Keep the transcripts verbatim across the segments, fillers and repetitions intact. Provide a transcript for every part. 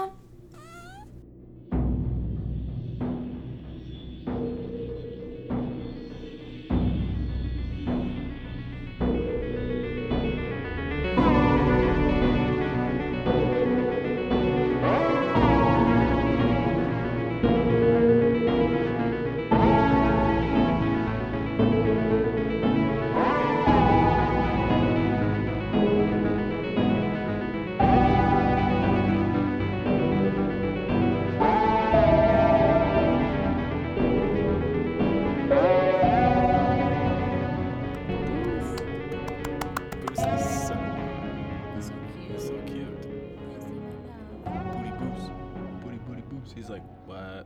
on.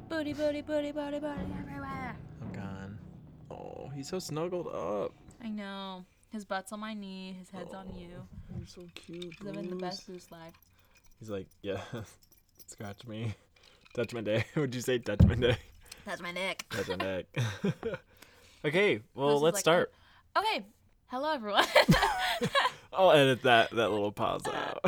Booty, booty, booty, booty, everywhere. I'm gone. Oh, he's so snuggled up. I know. His butt's on my knee. His head's oh, on you. You're so cute, Bruce. Living the best Bruce life. He's like, yeah, scratch me. Touch my dick. Would you say touch my dick? Touch my dick. Touch my dick. Okay, well, Bruce let's like, start. Okay. Hello, everyone. I'll edit that, that little pause out.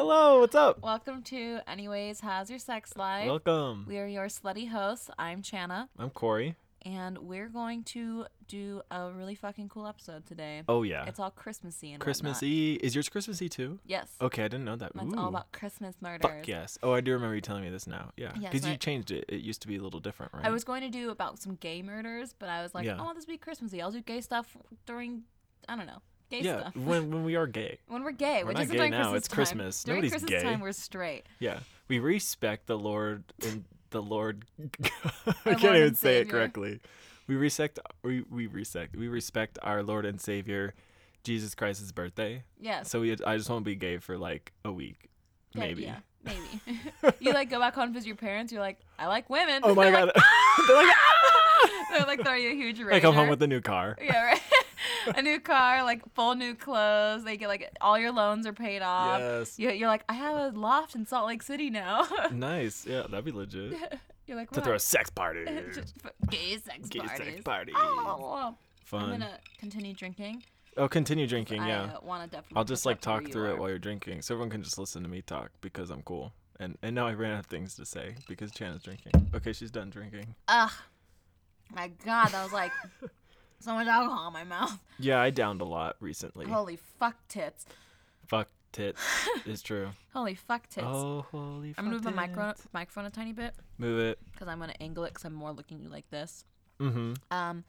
Hello, what's up? Welcome to Anyways, How's Your Sex Life? Welcome. We are your slutty hosts. I'm Channa. I'm Corey. And we're going to do a really fucking cool episode today. Oh, yeah. It's all Christmassy and Christmassy. Whatnot. Is yours Christmassy, too? Yes. Okay, I didn't know that. It's all about Christmas murders. Fuck yes. Oh, I do remember you telling me this now. Yeah. Because yes, you I... changed it. It used to be a little different, right? I was going to do about some gay murders, but I was like, yeah. oh, this will be Christmassy. I'll do gay stuff during, I don't know. Gay yeah, stuff. when when we are gay. When we're gay, we're which is during now. Christmas it's time. Christmas. During Nobody's Christmas gay. time, we're straight. Yeah, we respect the Lord and the Lord. I can't Lord even say it correctly. We respect. We we respect. We respect our Lord and Savior, Jesus Christ's birthday. Yeah. So we. I just won't be gay for like a week, yeah, maybe. Yeah, maybe. You like go back home and visit your parents. You're like, I like women. Oh my god. They're like, ah! They're like, ah! They're like throwing you a huge rager. I come home with a new car. Yeah. Right. A new car, like full new clothes. They get like all your loans are paid off. Yes. You, you're like, I have a loft in Salt Lake City now. Nice. Yeah, that'd be legit. You're like, what? To throw a sex party. Gay sex Gay parties. Gay sex parties. Oh. Fun. I'm gonna continue drinking. Oh, continue drinking. Yeah. I wanna definitely. I'll just like talk through it while you're drinking, so everyone can just listen to me talk because I'm cool. And and now I ran out of things to say because Channa's drinking. Okay, she's done drinking. Ugh. My God, that was like. So much alcohol in my mouth. Yeah, I downed a lot recently. Holy fuck tits. Fuck tits. It's true. Holy fuck tits. Oh, holy fuck I'm going to move my micro- microphone a tiny bit. Move it. Because I'm going to angle it because I'm more looking at you like this. Mm-hmm. Um,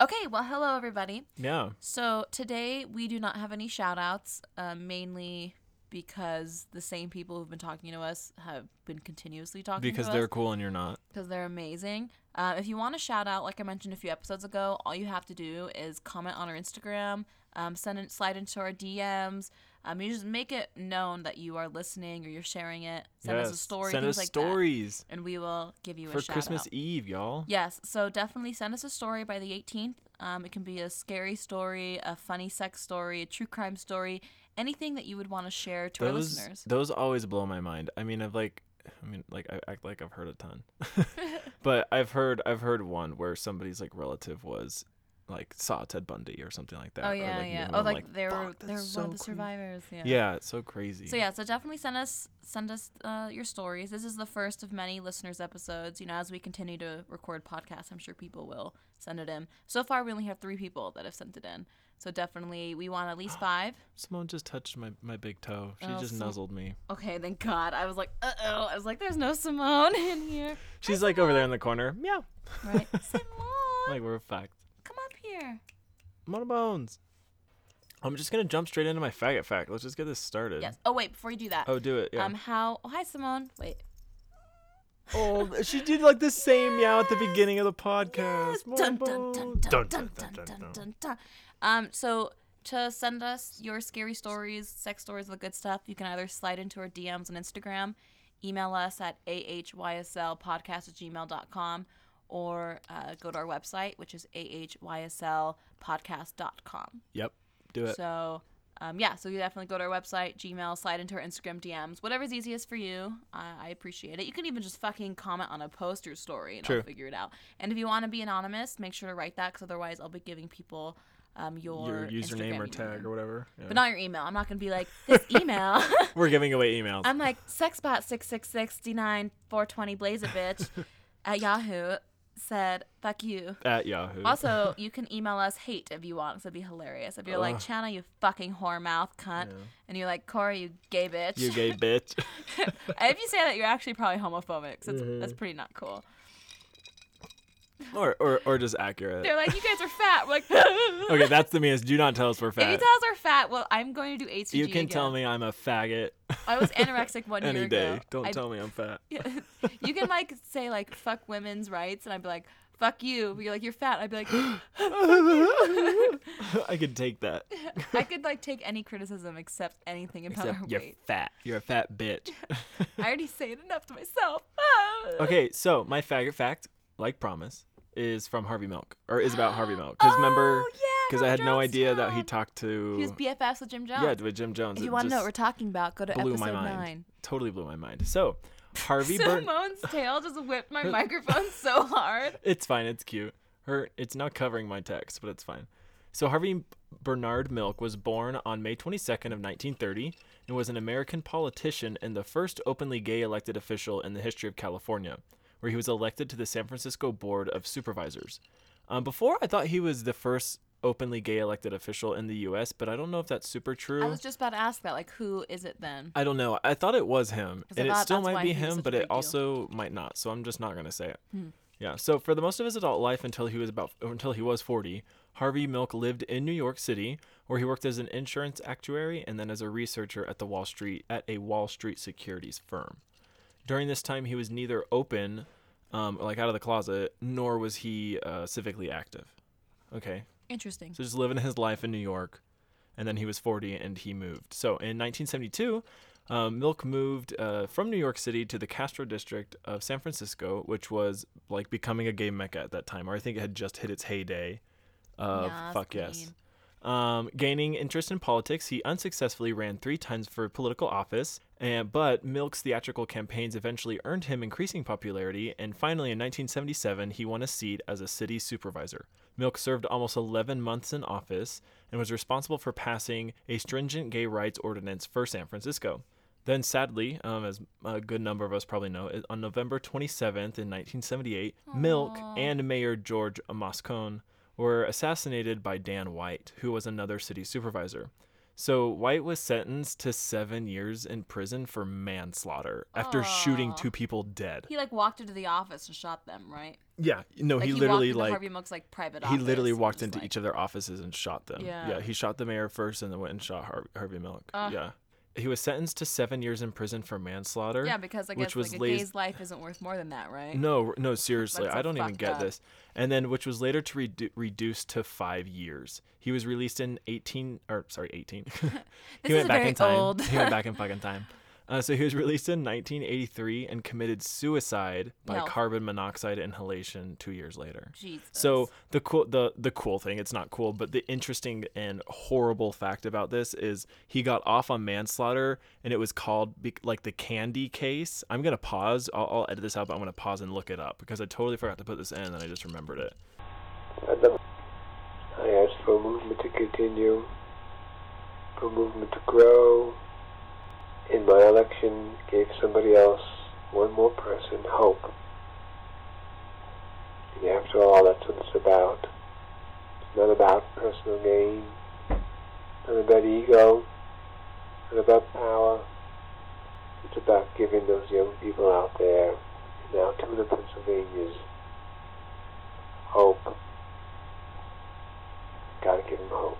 okay, well, hello, everybody. Yeah. So today we do not have any shout-outs, uh, mainly because the same people who've been talking to us have been continuously talking because to us. Because they're cool and you're not. Because they're amazing. Uh, if you want to shout out, like I mentioned a few episodes ago, all you have to do is comment on our Instagram, um, send it, slide into our D Ms. Um, you just make it known that you are listening or you're sharing it. Send yes. us a story. Send us like stories. That, and we will give you For a shout Christmas out. For Christmas Eve, y'all. Yes. So definitely send us a story by the eighteenth. Um, it can be a scary story, a funny sex story, a true crime story, anything that you would want to share to those, our listeners. Those always blow my mind. I mean, I've like... I mean, like I act like I've heard a ton, but I've heard I've heard one where somebody's like relative was like saw Ted Bundy or something like that. Oh yeah, or, like, yeah. Oh, like, like they were they were so one of the survivors. Crazy. Yeah. Yeah, it's so crazy. So yeah, so definitely send us send us uh, your stories. This is the first of many listeners episodes. You know, as we continue to record podcasts, I'm sure people will send it in. So far, we only have three people that have sent it in. So definitely, we want at least five. Someone just touched my, my big toe. She oh, just so- nuzzled me. Okay, thank God. I was like, uh-oh. I was like, there's no Simone in here. She's Hi, like Simone. Over there in the corner. Meow. Right? Simone. Like, we're fucked. Come up here. Mono bones. I'm just going to jump straight into my faggot fact. Let's just get this started. Yes. Oh, wait. Before you do that. Oh, do it. Yeah. Um, how... Oh, hi, Simone. Wait. Oh, she did like the same yes. meow at the beginning of the podcast. Yes. Dun, dun, dun, dun, dun, dun, dun, dun, dun. Um, so to send us your scary stories, sex stories, the good stuff, you can either slide into our D Ms on Instagram, email us at a h y s l podcast at gmail dot com, or uh, go to our website, which is a h y s l podcast dot com. Yep, do it. So, um, yeah, so you definitely go to our website, Gmail, slide into our Instagram D Ms, whatever's easiest for you. Uh, I appreciate it. You can even just fucking comment on a post or story, and True. I'll figure it out. And if you want to be anonymous, make sure to write that, because otherwise I'll be giving people... um, your, your username Instagram or tag email. Or whatever. Yeah. But not your email. I'm not going to be like, this email. We're giving away emails. I'm like, sexbot six six six D nine four twenty blaze a bitch at Yahoo said, fuck you. At Yahoo. Also, you can email us hate if you want. So it'd be hilarious. If you're uh, like, Chana, you fucking whore mouth cunt. Yeah. And you're like, Corey, you gay bitch. You gay bitch. If you say that, you're actually probably homophobic. So that's, mm-hmm. that's pretty not cool. Or, or or just accurate. They're like, you guys are fat. We're like, okay, that's the meanest. Do not tell us we're fat. If you tell us we're fat, well, I'm going to do H C G. You can again. Tell me I'm a faggot. I was anorexic one Any year day. Ago. Don't I, tell me I'm fat. Yeah, you can like say like fuck women's rights, and I'd be like fuck you. But you're like you're fat. I'd be like I could take that. I could like take any criticism except anything about except our you're weight. You're fat. You're a fat bitch. I already say it enough to myself. Okay, so my faggot fact, like promise. Is from Harvey Milk, or is about Harvey Milk. Because oh, remember, because yeah, I had Jones no idea Jones. That he talked to... He was B F Fs with Jim Jones. Yeah, with Jim Jones. If you want to know what we're talking about, go to episode nine. Totally blew my mind. So, Harvey... Simone's Bern- tail just whipped my microphone so hard. It's fine. It's cute. Her, It's not covering my text, but it's fine. So, Harvey Bernard Milk was born on May twenty-second of nineteen thirty and was an American politician and the first openly gay elected official in the history of California, where he was elected to the San Francisco Board of Supervisors. Um, before, I thought he was the first openly gay elected official in the U S, but I don't know if that's super true. I was just about to ask that. Like, who is it then? I don't know. I thought it was him. And it still might be him, but it also might not. So I'm just not going to say it. Hmm. Yeah. So for the most of his adult life until he was about until he was forty, Harvey Milk lived in New York City, where he worked as an insurance actuary and then as a researcher at the Wall Street at a Wall Street securities firm. During this time, he was neither open, um, like out of the closet, nor was he uh, civically active. Okay. Interesting. So just living his life in New York, and then he was forty and he moved. So in nineteen seventy-two, um, Milk moved uh, from New York City to the Castro District of San Francisco, which was like becoming a gay mecca at that time, or I think it had just hit its heyday of yeah, fuck yes. Mean. Um, gaining interest in politics, he unsuccessfully ran three times for political office, and, but Milk's theatrical campaigns eventually earned him increasing popularity, and finally in nineteen seventy-seven, he won a seat as a city supervisor. Milk served almost eleven months in office and was responsible for passing a stringent gay rights ordinance for San Francisco. Then sadly, um, as a good number of us probably know, on November twenty-seventh in nineteen seventy-eight, aww. Milk and Mayor George Moscone were assassinated by Dan White, who was another city supervisor. So White was sentenced to seven years in prison for manslaughter after aww. Shooting two people dead. He like walked into the office and shot them, right? Yeah, no, like, he, he literally like Harvey Milk's like private office. He literally walked into like... each of their offices and shot them. Yeah. yeah, he shot the mayor first and then went and shot Harvey, Harvey Milk. Uh. Yeah. He was sentenced to seven years in prison for manslaughter. Yeah, because I guess like, a la- gay's life isn't worth more than that, right? No, no, seriously. I don't even get up. This. And then, which was later to re- reduced to five years. He was released in eighteen, or sorry, eighteen. he this went is back very in time. Old. He went back in fucking time. Uh, so he was released in nineteen eighty-three and committed suicide by no. carbon monoxide inhalation two years later. Jesus. So the cool, the the cool thing, it's not cool, but the interesting and horrible fact about this is he got off on manslaughter, and it was called be- like the Candy case. I'm gonna pause. I'll, I'll edit this out, but I'm gonna pause and look it up because I totally forgot to put this in, and I just remembered it. I asked for movement to continue, for movement to grow. In my election, gave somebody else, one more person, hope. And after all, that's what it's about. It's not about personal gain, not about ego, not about power. It's about giving those young people out there, in Altoona, Pennsylvania, hope. Gotta give them hope.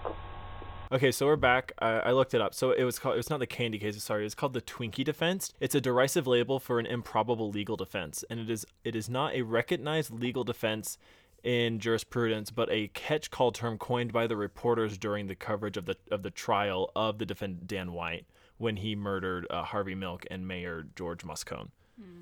Okay, so we're back. I, I looked it up. So it was called, it's not the Candy case, sorry, it's called the Twinkie defense. It's a derisive label for an improbable legal defense, and it is it is not a recognized legal defense in jurisprudence, but a catch-all term coined by the reporters during the coverage of the of the trial of the defendant Dan White when he murdered uh, Harvey Milk and Mayor George Moscone.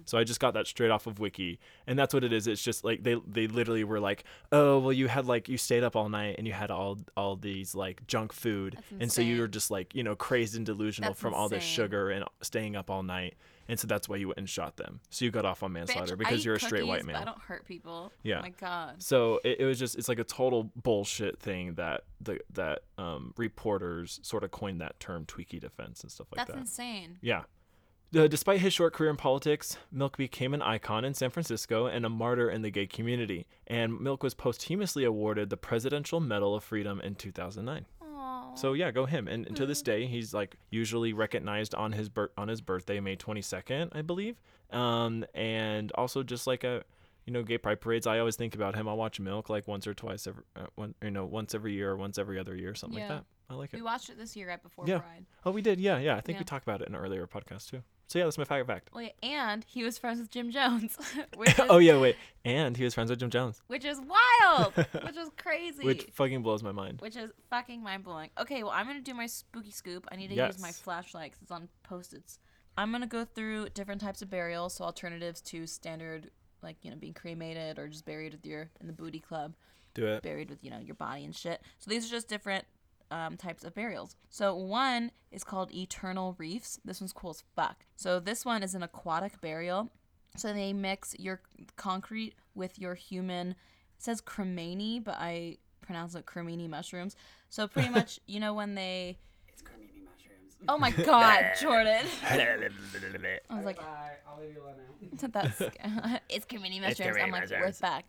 So I just got that straight off of Wiki, and that's what it is. It's just like they they literally were like, oh, well, you had like you stayed up all night and you had all all these like junk food, and so you were just like, you know, crazed and delusional that's from insane. All this sugar and staying up all night. and so that's why you went and shot them. So you got off on manslaughter Bitch, because you're a straight cookies, white man. I don't hurt people. Yeah. Oh my God. So it, it was just, it's like a total bullshit thing that the that um, reporters sort of coined that term, tweaky defense and stuff like that's that. That's insane. Yeah. Uh, despite his short career in politics, Milk became an icon in San Francisco and a martyr in the gay community. And Milk was posthumously awarded the Presidential Medal of Freedom in two thousand nine. Aww. So yeah, go him. And, and to this day, he's like usually recognized on his bir- on his birthday, May twenty-second, I believe. Um, and also just like a, you know, gay pride parades. I always think about him. I'll watch Milk like once or twice, every, uh, one, you know, once every year or once every other year, something yeah. like that. I like it. We watched it this year right before yeah. Pride. Oh, we did. Yeah, yeah. I think yeah. we talked about it in an earlier podcast too. So yeah, that's my fact. fact. Well, yeah, and he was friends with Jim Jones. Which is, oh yeah, wait. And he was friends with Jim Jones. Which is wild. Which is crazy. Which fucking blows my mind. Which is fucking mind blowing. Okay, well I'm gonna do my spooky scoop. I need to yes. use my flashlight because it's on Post-its. I'm gonna go through different types of burials, so alternatives to standard, like you know, being cremated or just buried with your in the booty club. Do it. Buried with you know your body and shit. So these are just different. Um, types of burials. So one is called Eternal Reefs. This one's cool as fuck. So this one is an aquatic burial. So they mix your concrete with your human, it says cremini, but I pronounce it cremini mushrooms. So pretty much, you know when they... It's cremini mushrooms. Oh my God, Jordan. I was like... Bye. I'll leave you alone now. That's, it's cremini mushrooms. It's cremini I'm like, mushrooms. Worth back.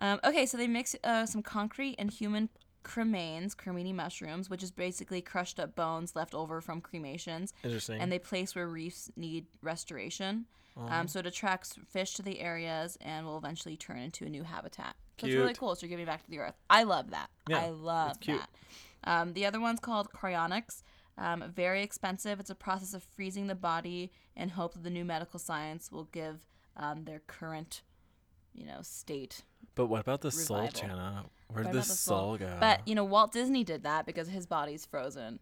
Um, okay, so they mix uh, some concrete and human... cremains, cremini mushrooms, which is basically crushed up bones left over from cremations. Interesting. And they place where reefs need restoration. Uh-huh. Um, so it attracts fish to the areas and will eventually turn into a new habitat. So cute. It's really cool. So you're giving back to the earth. I love that. Yeah, I love that. Um, the other one's called cryonics. Um, very expensive. It's a process of freezing the body in hope that the new medical science will give um, their current, you know, state. But what about the revival. Soul, Chana? Where did the soul go? But, you know, Walt Disney did that because his body's frozen.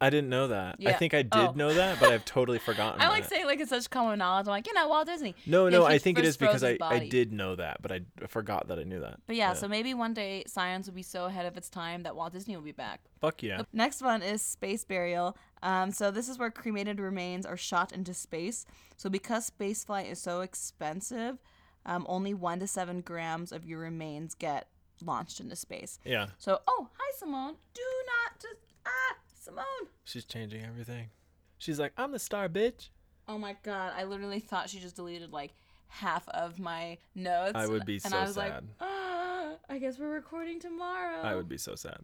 I didn't know that. Yeah. I think I did oh. know that, but I've totally forgotten I like it. saying like it's such common knowledge. I'm like, you know, Walt Disney. No, no, I think it is because I, I did know that, but I forgot that I knew that. But yeah, yeah, so maybe one day science will be so ahead of its time that Walt Disney will be back. Fuck yeah. The next one is space burial. Um, so this is where cremated remains are shot into space. So because spaceflight is so expensive, um, only one to seven grams of your remains get launched into space. Yeah. So, oh, hi, Simone. Do not just, ah, Simone. She's changing everything. She's like, I'm the star, bitch. Oh, my God. I literally thought she just deleted, like, half of my notes. I would be so sad. And I was sad. like, ah, I guess we're recording tomorrow. I would be so sad.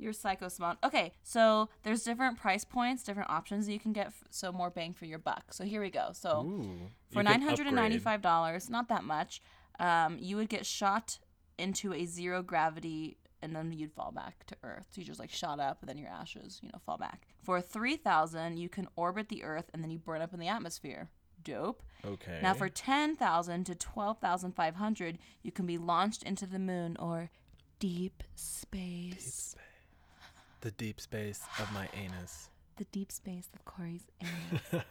You're psycho, Simone. Okay, so there's different price points, different options that you can get, f- so more bang for your buck. So here we go. So Ooh, for nine hundred ninety-five dollars, not that much, um, you would get shot into a zero gravity and then you'd fall back to Earth. So you just like shot up and then your ashes, you know, fall back. For three thousand dollars, you can orbit the Earth and then you burn up in the atmosphere. Dope. Okay. Now for ten thousand dollars to twelve thousand five hundred dollars, you can be launched into the moon or deep space. Deep space. The deep space of my anus. The deep space of Corey's anus.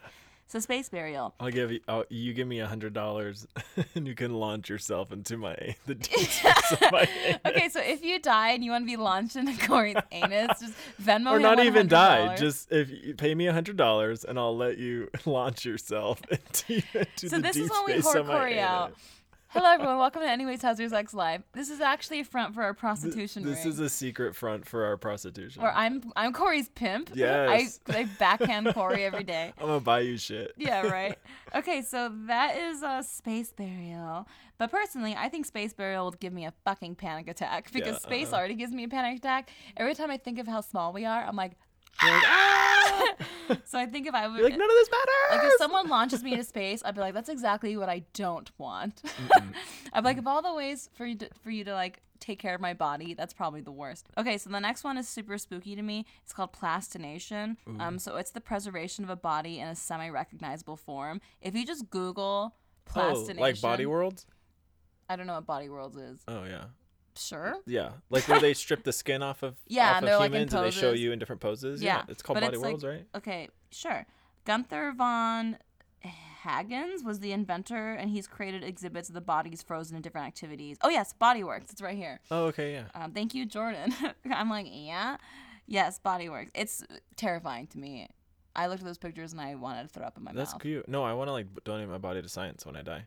So space burial. I'll give you. I'll, you give me a hundred dollars, and you can launch yourself into my the deep space of my anus. Okay, so if you die and you want to be launched into Corey's anus, just Venmo. Or not even die. Just if you pay me a hundred dollars, and I'll let you launch yourself into, into so the deep space of my Corey anus. Out. Hello, everyone. Welcome to Anyways, How's Your Sex Life? This is actually a front for our prostitution Th- This ring. Is a secret front for our prostitution. Or I'm I'm Corey's pimp. Yes. I, I backhand Corey every day. I'm going to buy you shit. Yeah, right? Okay, so that is a uh, space burial. But personally, I think space burial would give me a fucking panic attack because yeah, space uh-huh. already gives me a panic attack. Every time I think of how small we are, I'm like, like ah! So I think if I would, you're like, none of this matters. Like if someone launches me into space, I'd be like, that's exactly what I don't want. I'd be like, of all the ways for you to, for you to like take care of my body, that's probably the worst. Okay, so the next one is super spooky to me. It's called plastination. Ooh. Um, so it's the preservation of a body in a semi-recognizable form. If you just Google plastination, oh, like Body Worlds. I don't know what Body Worlds is. Oh yeah. Sure. Yeah, like where they strip the skin off of yeah, off of they're humans like and they show you in different poses. Yeah, yeah. It's called but Body it's Worlds, like, right? Okay, sure. Gunther von Hagens was the inventor, and he's created exhibits of the bodies frozen in different activities. Oh yes, Body Works. It's right here. Oh okay, yeah. Um, thank you, Jordan. I'm like, yeah, yes, Body Works. It's terrifying to me. I looked at those pictures and I wanted to throw up in my That's mouth. That's cute. No, I want to like donate my body to science when I die.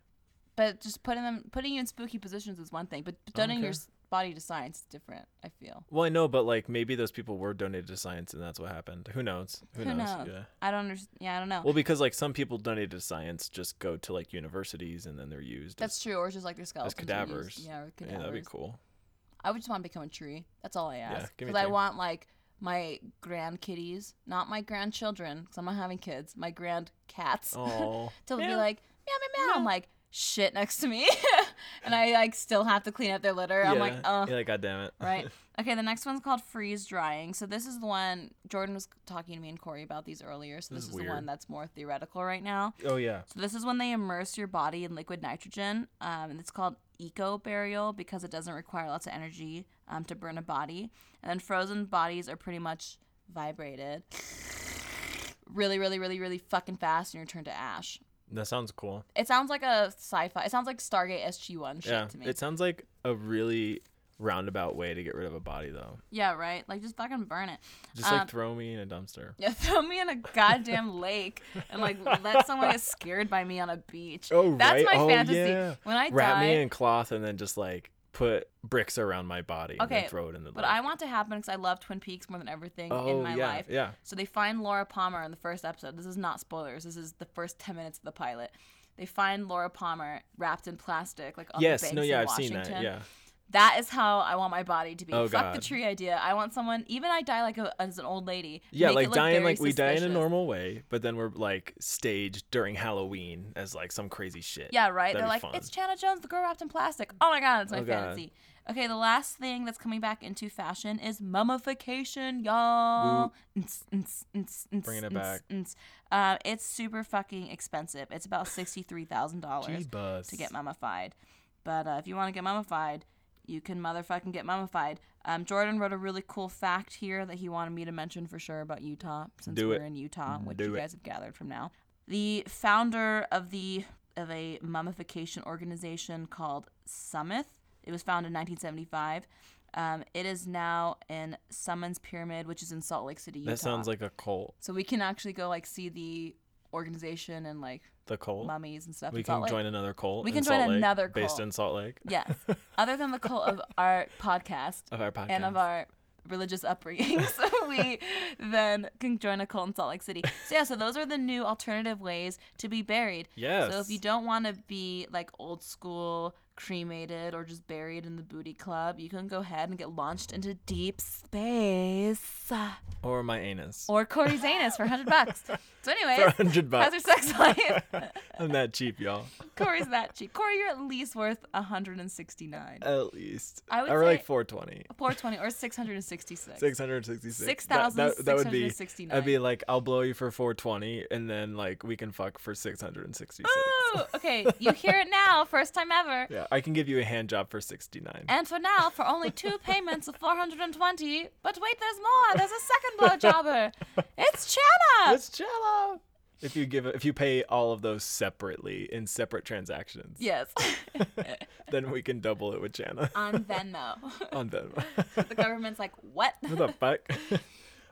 But just putting them, putting you in spooky positions is one thing, but donating okay. your body to science is different, I feel. Well, I know, but like maybe those people were donated to science and that's what happened. Who knows? Who, Who knows? knows? Yeah. I don't understand. Yeah, I don't know. Well, because like some people donated to science just go to like universities and then they're used. That's as, true. Or just like their skeletons. As cadavers. Yeah, or cadavers. Yeah, that'd be cool. I would just want to become a tree. That's all I ask. Because yeah, I want like my grandkitties, not my grandchildren, because I'm not having kids, my grandcats, to yeah. be like, meow, meow, meow. Yeah. I'm like, shit next to me and I like still have to clean up their litter. Yeah. I'm like, oh yeah, god damn it. Right. Okay, the next one's called freeze drying. So this is the one Jordan was talking to me and Corey about these earlier, so this, this is, is the one that's more theoretical right now. Oh yeah. So this is when they immerse your body in liquid nitrogen, um, and it's called eco burial because it doesn't require lots of energy um, to burn a body. And then frozen bodies are pretty much vibrated really really really really fucking fast and you're turned to ash. That sounds cool. It sounds like a sci-fi. It sounds like Stargate S G one shit yeah, to me. It sounds like a really roundabout way to get rid of a body, though. Yeah, right? Like, just fucking burn it. Just, um, like, throw me in a dumpster. Yeah, throw me in a goddamn lake and, like, let someone get scared by me on a beach. Oh, That's right? That's my oh, fantasy. Yeah. When I Wrap die, me in cloth and then just, like, put bricks around my body okay, and then throw it in the lake. But I want to happen because I love Twin Peaks more than everything oh, in my yeah, life. Yeah. So they find Laura Palmer in the first episode. This is not spoilers. This is the first ten minutes of the pilot. They find Laura Palmer wrapped in plastic, like on yes, the banks no, yeah, in Washington. Yes, no, yeah, I've seen that, yeah. That is how I want my body to be. Oh, Fuck God. The tree idea. I want someone, even I die like a, as an old lady. Yeah, like dying, like we suspicious. die in a normal way, but then we're like staged during Halloween as like some crazy shit. Yeah, right. That'd They're like, fun. It's Chana Jones, the girl wrapped in plastic. Oh my God, it's my oh, fantasy. God. Okay, the last thing that's coming back into fashion is mummification, y'all. Nts, nts, nts, nts, Bringing it back. Nts, nts. Um, it's super fucking expensive. It's about sixty-three thousand dollars to get mummified. But uh, if you want to get mummified, you can motherfucking get mummified. Um, Jordan wrote a really cool fact here that he wanted me to mention for sure about Utah, since Do we're it. in Utah, which Do you guys it. have gathered from now. The founder of the of a mummification organization called Summum. It was founded in nineteen seventy-five. Um, it is now in Summum's Pyramid, which is in Salt Lake City, Utah. That sounds like a cult. So we can actually go like see the organization and like the cult mummies and stuff. We can join another cult. We can join another cult based in Salt Lake. Yes, other than the cult of our podcast of our podcast and of our religious upbringing, so we then can join a cult in Salt Lake City. So yeah, so those are the new alternative ways to be buried. Yes. So if you don't want to be like old school cremated or just buried in the booty club, you can go ahead and get launched into deep space. Or my anus. Or Corey's anus for one hundred bucks. So anyways, for one hundred bucks. How's your sex life? I'm that cheap, y'all. Corey's that cheap. Corey, you're at least worth one hundred sixty-nine. At least. I would or say like four twenty. four twenty or six hundred sixty-six. six hundred sixty-six. six thousand six hundred sixty-nine. That, that would be, I'd be like, I'll blow you for four twenty and then like we can fuck for six hundred sixty-six. Ooh, okay, you hear it now. First time ever. Yeah. I can give you a hand job for sixty-nine. And for now, for only two payments of four hundred twenty. But wait, there's more. There's a second blowjobber. It's Chana. It's Chana. If you give, if you pay all of those separately in separate transactions. Yes. Then we can double it with Chana. On Venmo. On Venmo. The government's like, what? What the fuck?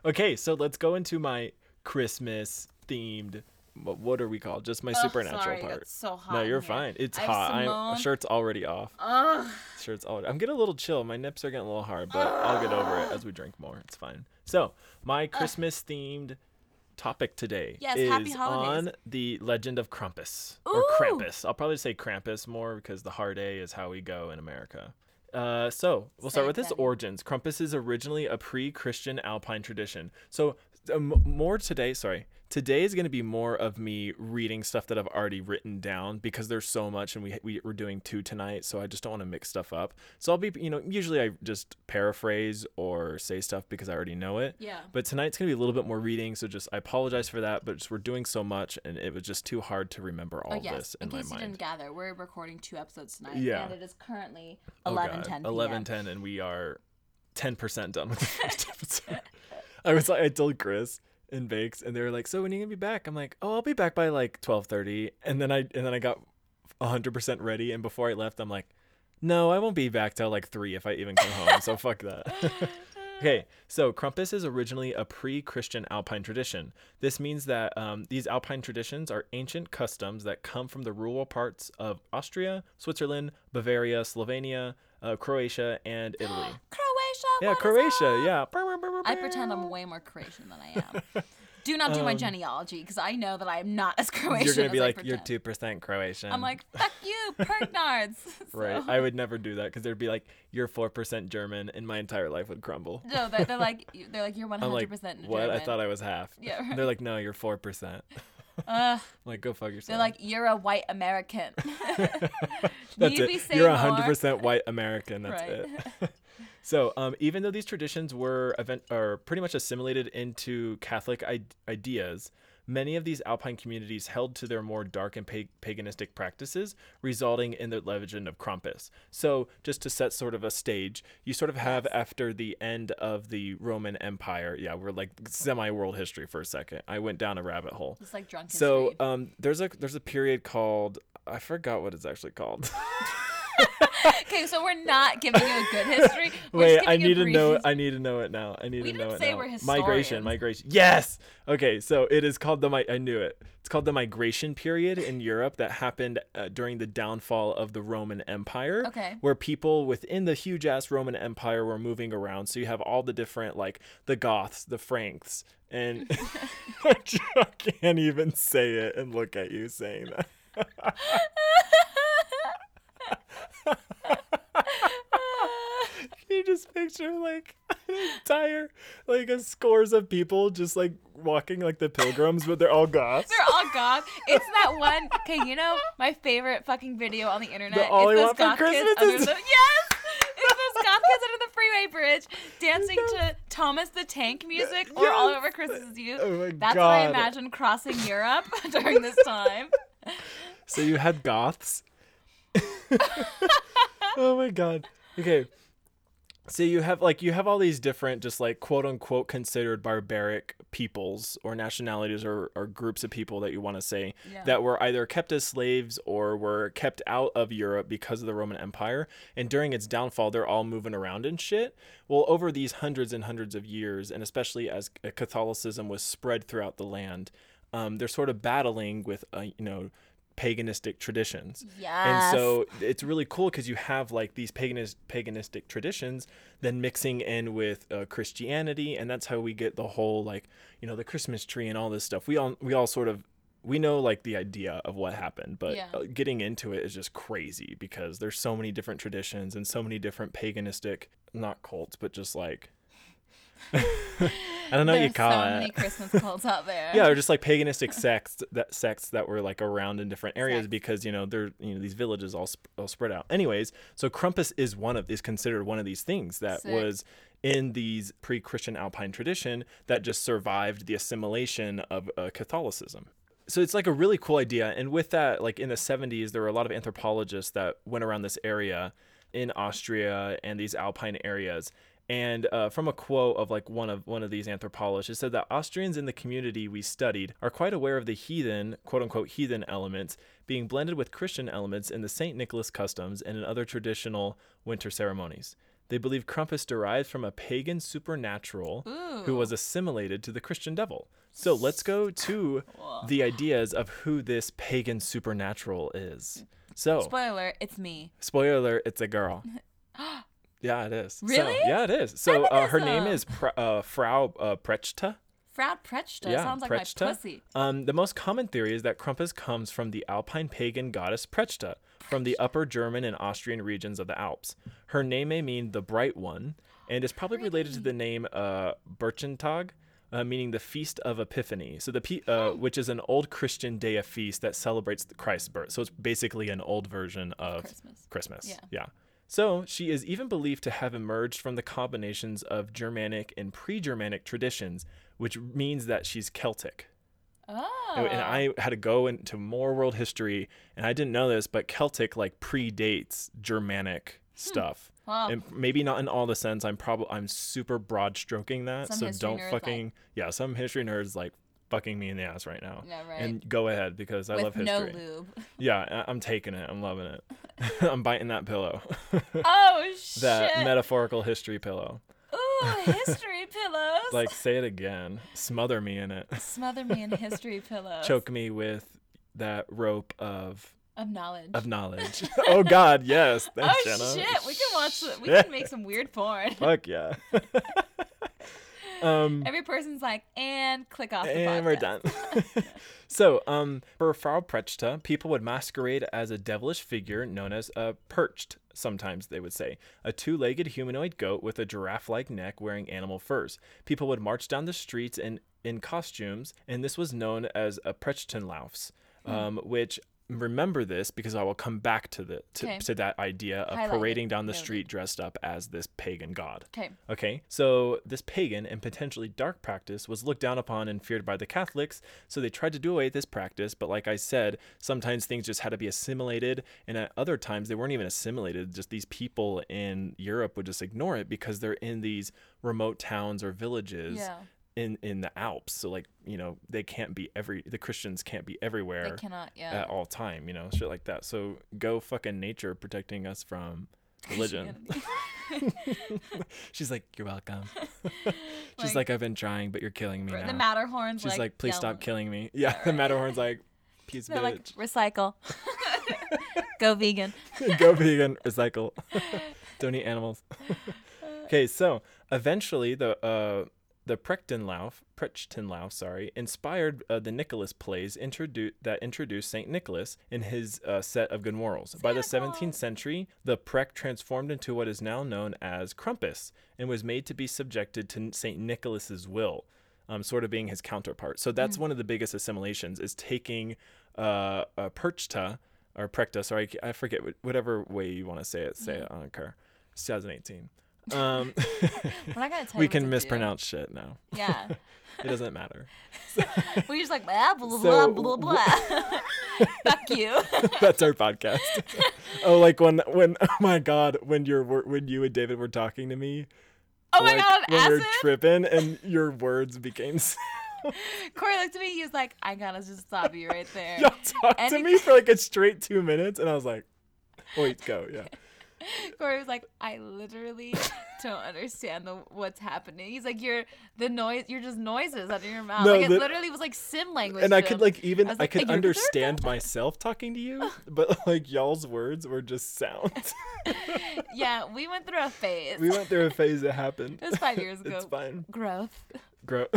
Okay, so let's go into my Christmas-themed. What are we called? Just my oh, supernatural sorry, part. It's so hot. No, you're fine. It's I hot. I'm, shirt's already off. Ugh. Shirt's already. I'm getting a little chill. My nips are getting a little hard, but Ugh. I'll get over it as we drink more. It's fine. So my Christmas themed topic today yes, is happy holidays. On the legend of Krampus Ooh. or Krampus. I'll probably say Krampus more because the hard A is how we go in America. Uh, so we'll start with his origins. Krampus is originally a pre-Christian Alpine tradition. So um, more today, sorry, today is going to be more of me reading stuff that I've already written down because there's so much and we, we we're doing two tonight. So I just don't want to mix stuff up. So I'll be, you know, usually I just paraphrase or say stuff because I already know it. Yeah. But tonight's going to be a little bit more reading. So just, I apologize for that, but just, we're doing so much and it was just too hard to remember all oh, yes. this in, in my mind. In case you didn't gather, we're recording two episodes tonight. Yeah. And it is currently eleven. Oh, eleven ten, and we are ten percent done with the first episode. I was like, I told Chris and Bakes, and they were like, "So when are you gonna be back?" I'm like, "Oh, I'll be back by like twelve thirty." And then I and then I got one hundred percent ready, and before I left, I'm like, "No, I won't be back till like three if I even come home." So fuck that. Okay, so Krampus is originally a pre-Christian Alpine tradition. This means that um, these Alpine traditions are ancient customs that come from the rural parts of Austria, Switzerland, Bavaria, Slovenia, uh, Croatia, and Italy. Croatia! Yeah, Croatia, yeah. I pretend I'm way more Croatian than I am. Do not do um, my genealogy, because I know that I am not as Croatian as I pretend. You're going to be like, you're two percent Croatian. I'm like, fuck you, Pergnards. So. Right, I would never do that, because there'd be like, you're four percent German, and my entire life would crumble. No, they're, they're like, they're like, you're one hundred percent I'm like, German. What? I thought I was half. Yeah, right. They're like, no, you're four percent. Uh, like, go fuck yourself. They're like, you're a white American. That's you it. You're one hundred percent more. White American. That's right. it. So um, even though these traditions were event- are pretty much assimilated into Catholic I- ideas, many of these Alpine communities held to their more dark and pa- paganistic practices, resulting in the legend of Krampus. So just to set sort of a stage, you sort of have after the end of the Roman Empire. Yeah, we're like semi-world history for a second. I went down a rabbit hole. It's like drunk history. So um, there's a there's a period called, I forgot what it's actually called. Okay, so we're not giving you a good history. We're Wait, I need to know. History. I need to know it now. I need we to know it now. We didn't say we're historians. Migration, migration. Yes. Okay, so it is called the. Mi- I knew it. It's called the migration period in Europe that happened uh, during the downfall of the Roman Empire. Okay. Where people within the huge ass Roman Empire were moving around. So you have all the different, like the Goths, the Franks, and I can't even say it and look at you saying that. You just picture like an entire like a scores of people just like walking like the pilgrims, but they're all goths. They're all goth. It's that one. Okay, you know my favorite fucking video on the internet. The all I want for Christmas is the, yes. It's those goth kids under the freeway bridge dancing to Thomas the Tank music or yes. All Over Christmas Eve. Oh my That's God. What I imagine crossing Europe during this time. So you had goths. Oh my God. Okay. So you have like you have all these different just like quote unquote considered barbaric peoples or nationalities or, or groups of people that you want to say yeah. that were either kept as slaves or were kept out of Europe because of the Roman Empire. And during its downfall, they're all moving around and shit. Well, over these hundreds and hundreds of years, and especially as Catholicism was spread throughout the land, um, they're sort of battling with, uh, you know, paganistic traditions. Yes. And so it's really cool because you have like these paganist paganistic traditions then mixing in with uh, Christianity, and that's how we get the whole like, you know, the Christmas tree and all this stuff. We all we all sort of we know like the idea of what happened, but yeah. getting into it is just crazy because there's so many different traditions and so many different paganistic not cults, but just like I don't know what you call it. There's so many Christmas cults out there. Yeah, or just like paganistic sects that sects that were like around in different areas Sex. Because you know they're you know these villages all sp- all spread out. Anyways, so Krampus is one of is considered one of these things that Sick. Was in these pre-Christian Alpine tradition that just survived the assimilation of uh, Catholicism. So it's like a really cool idea. And with that, like in the seventies, there were a lot of anthropologists that went around this area in Austria and these Alpine areas. And uh, from a quote of like one of one of these anthropologists, it said that Austrians in the community we studied are quite aware of the heathen, quote unquote, heathen elements being blended with Christian elements in the Saint Nicholas customs and in other traditional winter ceremonies. They believe Krampus derived from a pagan supernatural Ooh. Who was assimilated to the Christian devil. So let's go to the ideas of who this pagan supernatural is. So spoiler, it's me. Spoiler, it's a girl. Yeah, it is. Really? So, yeah, it is. So uh, her name is pra- uh, Frau uh, Perchta. Frau Perchta. Yeah, sounds like Prechta. My pussy. Um, the most common theory is that Krampus comes from the Alpine pagan goddess Prechta from the Upper German and Austrian regions of the Alps. Her name may mean the bright one and is probably related to the name uh, Birchentag. Uh, meaning the Feast of Epiphany, so the P- uh, which is an old Christian day of feast that celebrates the Christ's birth. So it's basically an old version of Christmas. Christmas. Yeah. yeah. So she is even believed to have emerged from the combinations of Germanic and pre-Germanic traditions, which means that she's Celtic. Oh. And I had to go into more world history, and I didn't know this, but Celtic like predates Germanic stuff. Hmm. Wow. And maybe not in all the sense. I'm probably I'm super broad stroking that, some so don't fucking like. Yeah. Some history nerds like fucking me in the ass right now. Yeah, right. And go ahead because I With love history. No lube. Yeah, I- I'm taking it. I'm loving it. I'm biting that pillow. Oh, shit. That metaphorical history pillow. Ooh. Ooh, history pillows. Like, say it again. Smother me in it. Smother me in history pillows. Choke me with that rope of... Of knowledge. Of knowledge. Oh, God, yes. Thanks, oh, Jenna. Shit. We can watch... Some, we can make some weird porn. Fuck, yeah. Um, Every person's like, and click off the podcast. And we're done. So, um, for Frau Perchta, people would masquerade as a devilish figure known as a perched, sometimes they would say, a two-legged humanoid goat with a giraffe-like neck wearing animal furs. People would march down the streets in, in costumes, and this was known as a Prechtenlaufs, um, mm. which... Remember this because I will come back to the to, okay. to that idea of Highlight parading it. down the street dressed up as this pagan god. Okay. Okay. So this pagan and potentially dark practice was looked down upon and feared by the Catholics. So they tried to do away with this practice. But like I said, sometimes things just had to be assimilated. And at other times they weren't even assimilated. Just these people in Europe would just ignore it because they're in these remote towns or villages. Yeah. In, in the Alps, so like you know they can't be every the Christians can't be everywhere. They cannot, yeah. At all time, you know, shit like that. So go fucking nature protecting us from religion. She's like, you're welcome. Like, she's like, I've been trying, but you're killing me now. The Matterhorn's She's like, like please stop killing me. Yeah, right. The Matterhorn's like, peace. They're bitch. Like, recycle. Go vegan. Go vegan. Recycle. Don't eat animals. Okay, so eventually the. Uh, The Prechtenlauf, Prechtenlauf, sorry, inspired uh, the Nicholas plays introdu- that introduced Saint Nicholas in his uh, set of good morals. Santa By the seventeenth century, the Precht transformed into what is now known as Krampus and was made to be subjected to Saint Nicholas's will, um, sort of being his counterpart. So that's mm. one of the biggest assimilations is taking uh, a Perchta, or Prechta, sorry, I forget, whatever way you want to say it, say mm. it, I don't care, twenty eighteen. Um, well, I gotta tell we you can mispronounce do. shit now. Yeah. It doesn't matter. So, we're just like, blah, blah, so, blah, blah, blah. Fuck you. That's our podcast. Oh, like when, when, oh my God, when you're, when you and David were talking to me. Oh like my God, when acid? You're tripping and your words became. Corey looked at me. He was like, I gotta just stop you right there. Y'all talked and to it... me for like a straight two minutes. And I was like, wait, go. Yeah. Corey was like, I literally don't understand the, what's happening. He's like, you're the noise. You're just noises out of your mouth. No, like it the, literally was like sim language. And I could like even I, I like, could understand myself talking to you, but like y'all's words were just sounds. Yeah, we went through a phase. We went through a phase that happened. It was five years ago. It's fine. Growth. Growth.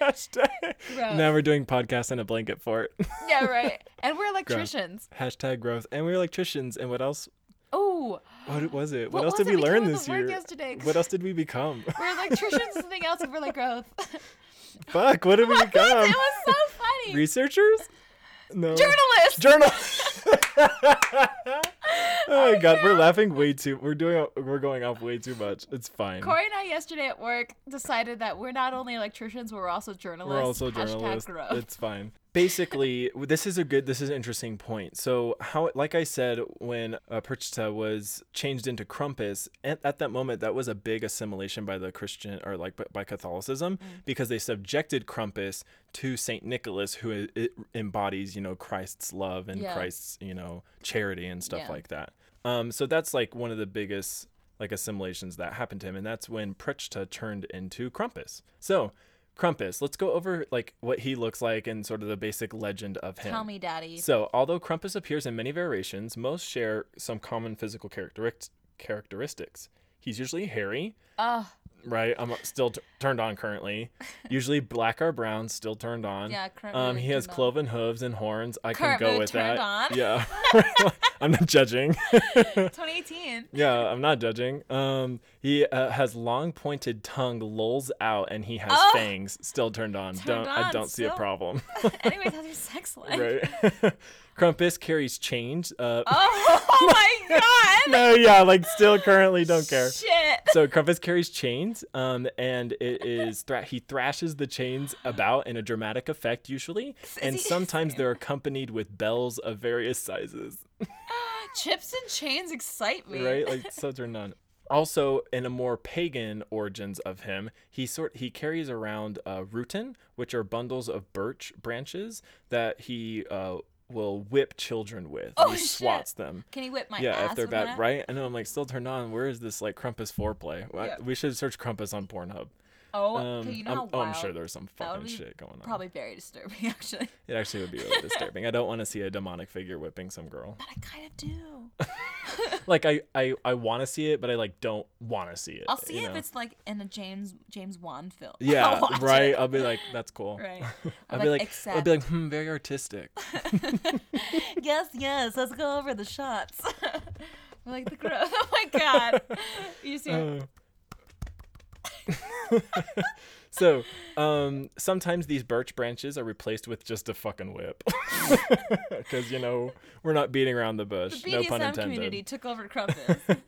Hashtag. Growth. Now we're doing podcasts in a blanket fort. Yeah, right. And we're electricians. Growth. Hashtag growth. And we're electricians. And what else? Oh, what was it? What, what else did we learn this year? What else did we become? We're electricians, something else, and we're like growth. Fuck! What did we become? It was so funny. Researchers? No. Journalists. Journalists. Oh my God, we're laughing way too. We're doing. We're going off way too much. It's fine. Corey and I yesterday at work decided that we're not only electricians, but we're also journalists. We're also journalists. It's fine. Basically, this is a good, this is an interesting point. So how, like I said, when uh, Perchta was changed into Krampus, at, at that moment, that was a big assimilation by the Christian, or like by, by Catholicism, mm. because they subjected Krampus to Saint Nicholas, who it, it embodies, you know, Christ's love and yeah. Christ's, you know, charity and stuff yeah. like that. Um, so that's like one of the biggest like assimilations that happened to him. And that's when Perchta turned into Krampus. So Krampus, let's go over like what he looks like and sort of the basic legend of him. Tell me, Daddy. So, although Krampus appears in many variations, most share some common physical characteristics. He's usually hairy. Oh. Right? I'm still t- turned on currently. Usually black or brown, still turned on. Yeah, currently. Um, he has cloven on. hooves and horns. I Current can go with turned that. On. Yeah. I'm not judging. twenty eighteen. Yeah, I'm not judging. Um, he uh, has long pointed tongue, lolls out, and he has oh! fangs, still turned on. Turned don't on, I don't still. see a problem. Anyways, how's your sex life? Right. Krampus carries change. Uh, oh, oh my God. No, yeah, like still currently don't care. Shit. So Krampus carries chains, um, and it is thr- he thrashes the chains about in a dramatic effect usually, and sometimes they're accompanied with bells of various sizes. Chips and chains excite me. Right, like so turned on. Also, in a more pagan origins of him, he sort he carries around uh, rutan, which are bundles of birch branches that he. Uh, will whip children with. Oh, he swats shit. them. Can he whip my yeah, ass? Yeah, if they're with bad, right? And I'm like, still turned on. Where is this like Krampus foreplay? Yeah. We should search Krampus on Pornhub. Oh, um, okay, you know I'm, how wild. Oh, I'm sure there's some fucking shit going on. Probably very disturbing, actually. It actually would be really disturbing. I don't want to see a demonic figure whipping some girl. But I kind of do. Like I, I, I want to see it, but I like don't want to see it. I'll see it if it's like in a James James Wan film. Yeah, I'll right. It. I'll be like, that's cool. Right. I'll, I'll be like, accept. I'll be like, hmm, very artistic. yes, yes. Let's go over the shots. Like the gross. Oh my god. You see. Uh, so um sometimes these birch branches are replaced with just a fucking whip because you know we're not beating around the bush. The B D S M no pun intended community took over Krampus.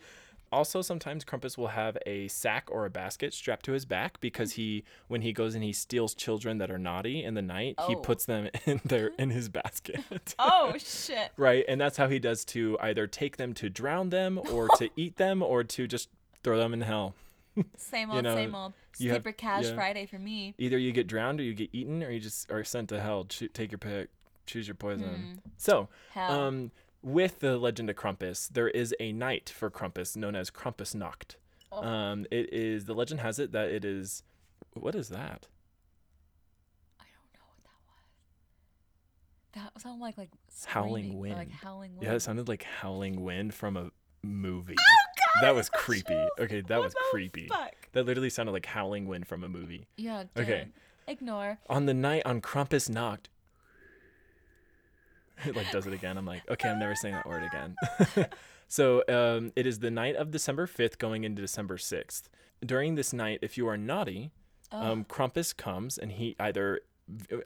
Also sometimes Krampus will have a sack or a basket strapped to his back because he when he goes and he steals children that are naughty in the night oh. he puts them in their in his basket. Oh shit. Right, and that's how he does to either take them to drown them or to eat them or to just throw them in hell. Same old, you know, same old. Sleeper have, cash yeah. Friday for me. Either you get drowned or you get eaten or you just are sent to hell. Cho- take your pick. Choose your poison. Mm. So, hell. um, with the legend of Krampus, there is a night for Krampus known as Krampusnacht. Oh. Um, it is, the legend has it that it is, what is that? I don't know what that was. That sounded like, like howling wind. Like howling wind. Yeah, it sounded like howling wind from a movie. Oh, God, that was creepy. Shows. Okay, that what was creepy. Fuck? That literally sounded like howling wind from a movie. Yeah. Damn. Okay. Ignore. On the night on Krampusnacht, it like does it again. I'm like, okay, I'm never saying that word again. So um, it is the night of December fifth going into December sixth. During this night, if you are naughty, oh. um, Krampus comes and he either.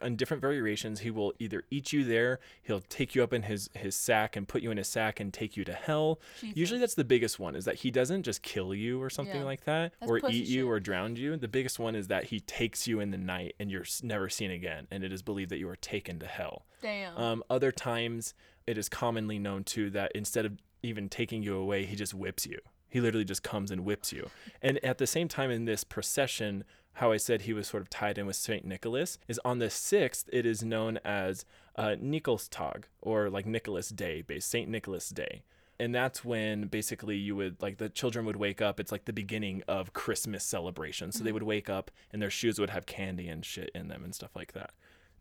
In different variations, he will either eat you there, he'll take you up in his his sack and put you in his sack and take you to hell. Jesus. Usually that's the biggest one, is that he doesn't just kill you or something yeah. like that, that's or eat you shit. Or drown you. The biggest one is that he takes you in the night and you're never seen again, and it is believed that you are taken to hell. Damn. Um, other times, it is commonly known, too, that instead of even taking you away, he just whips you. He literally just comes and whips you. And at the same time in this procession, how I said he was sort of tied in with Saint Nicholas, is on the sixth, it is known as uh, Nikolstag, or like Nicholas Day, Saint Nicholas Day. And that's when basically you would, like the children would wake up. It's like the beginning of Christmas celebration. So mm-hmm. they would wake up and their shoes would have candy and shit in them and stuff like that.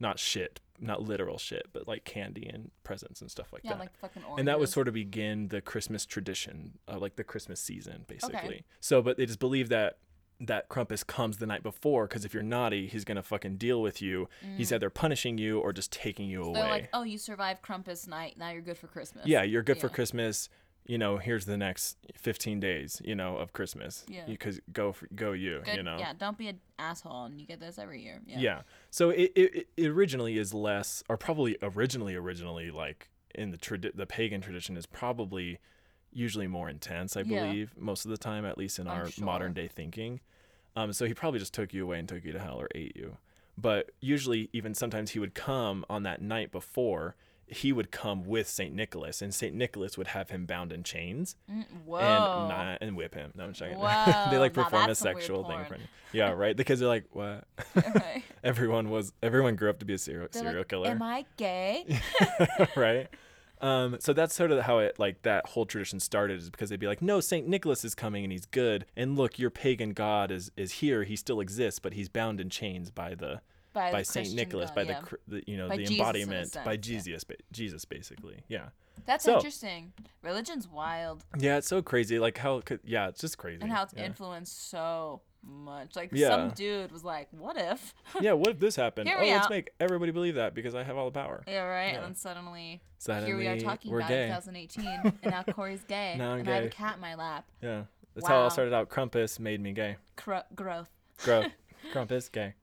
Not shit, not literal shit, but like candy and presents and stuff like yeah, that. Yeah, like fucking oranges. And that would sort of begin the Christmas tradition, uh, like the Christmas season, basically. Okay. So, but it is believed that that Krampus comes the night before, because if you're naughty, he's going to fucking deal with you. Mm. He's either punishing you or just taking you so away. Like, oh, you survived Krampus night. Now you're good for Christmas. Yeah, you're good yeah. for Christmas. You know, here's the next fifteen days, you know, of Christmas. Yeah. Because go, for, go you, good, you know. Yeah, don't be an asshole, and you get this every year. Yeah. yeah. So it, it, it originally is less, or probably originally, originally, like in the tradi- the pagan tradition is probably usually more intense, I believe, yeah. most of the time, at least in I'm our sure. modern day thinking. Um, so he probably just took you away and took you to hell or ate you. But usually, even sometimes he would come on that night before. He would come with Saint Nicholas, and Saint Nicholas would have him bound in chains mm, whoa. and not, and whip him. No, I'm checking. They like now perform a sexual thing. For him. Yeah, right. The kids are like, what? Right. everyone was everyone grew up to be a serial They're serial like, killer. Am I gay? Right. Um, so that's sort of how it like that whole tradition started, is because they'd be like, no, Saint Nicholas is coming and he's good, and look, your pagan god is is here. He still exists, but he's bound in chains by the. By, by Saint Nicholas, God, by yeah. the, the you know by the Jesus embodiment, sense, by Jesus, yeah. Jesus basically, yeah. That's so interesting. Religion's wild. Yeah, it's so crazy. Like how, could, yeah, it's just crazy. And how it's yeah. influenced so much. Like yeah. some dude was like, "What if?" yeah, what if this happened? Here oh, let's out. make everybody believe that because I have all the power. Yeah, right. Yeah. And then suddenly, suddenly, here we are talking about gay. twenty eighteen, and now Corey's gay, now I'm and gay. I have a cat in my lap. Yeah, that's wow. how it all started out. Krampus made me gay. Cro- growth. Growth. Krampus gay.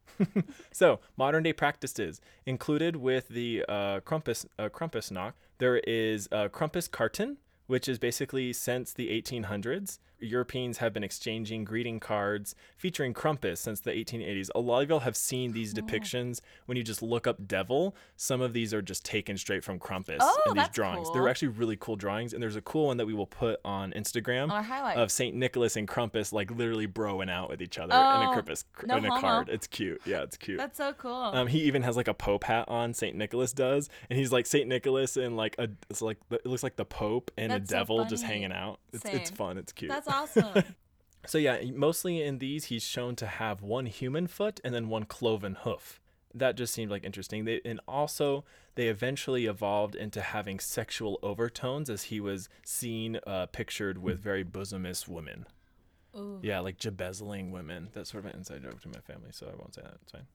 So modern day practices included with the uh, Krampus uh, Krampusnacht. There is a Krampus Karten, which is basically since the eighteen hundreds. Europeans have been exchanging greeting cards featuring Krampus since the eighteen eighties. A lot of y'all have seen these depictions. When you just look up devil, some of these are just taken straight from Krampus oh, in these drawings. Cool. They're actually really cool drawings, and there's a cool one that we will put on Instagram on our highlights of Saint Nicholas and Krampus like literally broing out with each other oh, in a Krampus no in a homo. card. It's cute. Yeah, it's cute. That's so cool. Um, he even has like a Pope hat on. Saint Nicholas does, and he's like Saint Nicholas and like a it's like it looks like the Pope and That's a devil so just hanging out. It's Same. It's fun. It's cute. That's awesome. So yeah, mostly in these, he's shown to have one human foot and then one cloven hoof. That just seemed like interesting. They, and also, they eventually evolved into having sexual overtones, as he was seen uh, pictured with very bosomous women. Ooh. Yeah, like jebezzling women. That's sort of an inside joke to my family, so I won't say that. It's fine.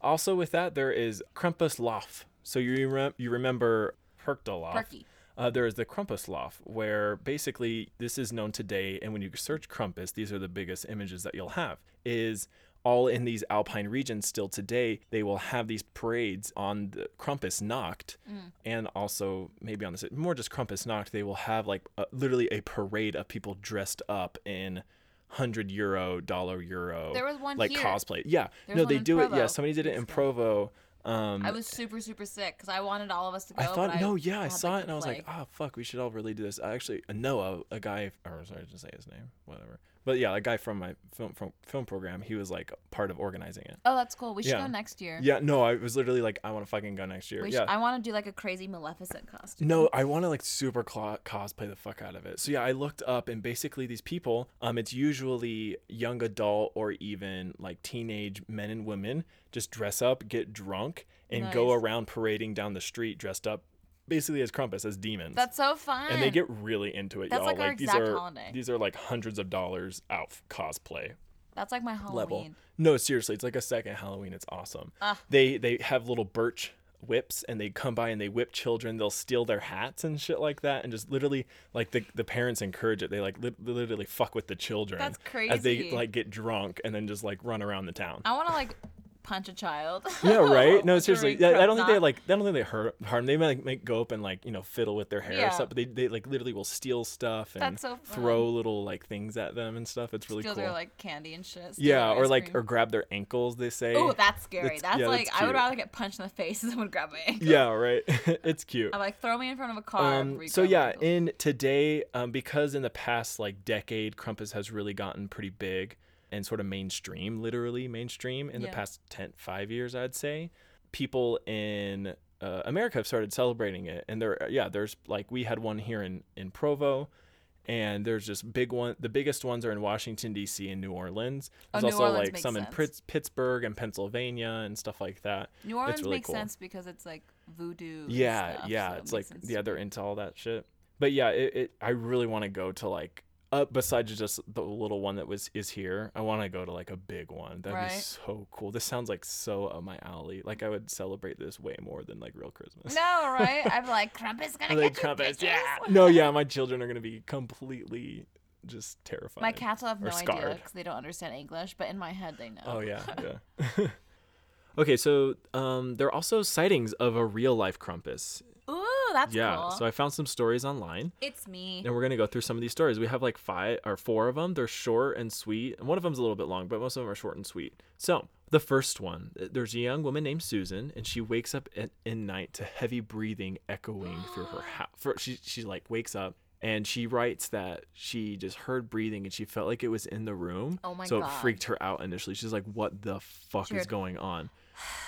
Also with that, there is Krampuslauf. So you, rem- you remember Perchtenlauf. Perky. Uh, there is the Krampuslauf, where basically this is known today, and when you search Krampus, these are the biggest images that you'll have, is all in these alpine regions still today, they will have these parades on the Krampusnacht, mm. and also maybe on this, more just Krampusnacht, they will have like a, literally a parade of people dressed up in hundred euro, dollar euro, there was one like here. Cosplay. Yeah, there no, they do Provo. It. Yeah, somebody did it in Provo. Um, I was super, super sick because I wanted all of us to go. I thought, but no, I, yeah, I saw it and I was play. like, oh, fuck, we should all really do this. I actually, Noah, a guy, or sorry, I didn't say his name, whatever. But yeah, a guy from my film from film program, he was like part of organizing it. Oh, that's cool. We should yeah. go next year. Yeah, no, I was literally like, I want to fucking go next year. We yeah. should, I want to do like a crazy Maleficent costume. No, I want to like super cl- cosplay the fuck out of it. So yeah, I looked up and basically these people, um, it's usually young adult or even like teenage men and women just dress up, get drunk, and nice. Go around parading down the street dressed up. Basically as Krampus, as demons. That's so fun. And they get really into it, That's y'all. Like, like our these exact are holiday. These are like hundreds of dollars out cosplay. That's like my Halloween. Level. No, seriously, it's like a second Halloween. It's awesome. Uh. They they have little birch whips and they come by and they whip children. They'll steal their hats and shit like that and just literally like the, the parents encourage it. They like li- literally fuck with the children. That's crazy. As they like get drunk and then just like run around the town. I want to like punch a child. Yeah, right? No, seriously. I, I don't think they like I don't think they hurt harm. They might like make, go up and like, you know, fiddle with their hair yeah. or stuff, but they, they like literally will steal stuff and so throw little like things at them and stuff. It's really steal cool. Steal their like candy and shit. Yeah, or like cream. Or grab their ankles, they say. Oh, that's scary. That's, that's yeah, like that's I would rather get punched in the face than someone grab my ankle. Yeah, right. It's cute. I'm like throw me in front of a car. Um, so yeah, in today um because in the past like decade Krampus has really gotten pretty big. And sort of mainstream, literally mainstream in yeah. the past ten, five years, I'd say. People in uh, America have started celebrating it. And there, yeah, there's like, we had one here in, in Provo. And there's just big one. The biggest ones are in Washington, D C and New Orleans. There's oh, also Orleans like some sense. in Pr- Pittsburgh and Pennsylvania and stuff like that. New Orleans really makes cool. sense because it's like voodoo. Yeah, stuff, yeah. So it's it like, yeah, they're into all that shit. But yeah, it, it I really want to go to like, Uh, besides just the little one that was is here, I want to go to like a big one. That'd right. be so cool. This sounds like so up my alley. Like I would celebrate this way more than like real Christmas. No, right? I'm like Krampus gonna like, get Krampus, you. Yeah. No, yeah. My children are gonna be completely just terrified. My cats will have no scarred. idea because they don't understand English, but in my head they know. Oh yeah, yeah. Okay, so um, there are also sightings of a real life Krampus. Ooh, that's yeah, cool. Yeah, so I found some stories online. It's me. And we're going to go through some of these stories. We have like five or four of them. They're short and sweet. And one of them's a little bit long, but most of them are short and sweet. So the first one, there's a young woman named Susan, and she wakes up at, in night to heavy breathing echoing through her house. For, she, she like wakes up, and she writes that she just heard breathing, and she felt like it was in the room. Oh, my so God. So it freaked her out initially. She's like, what the fuck she is heard- going on?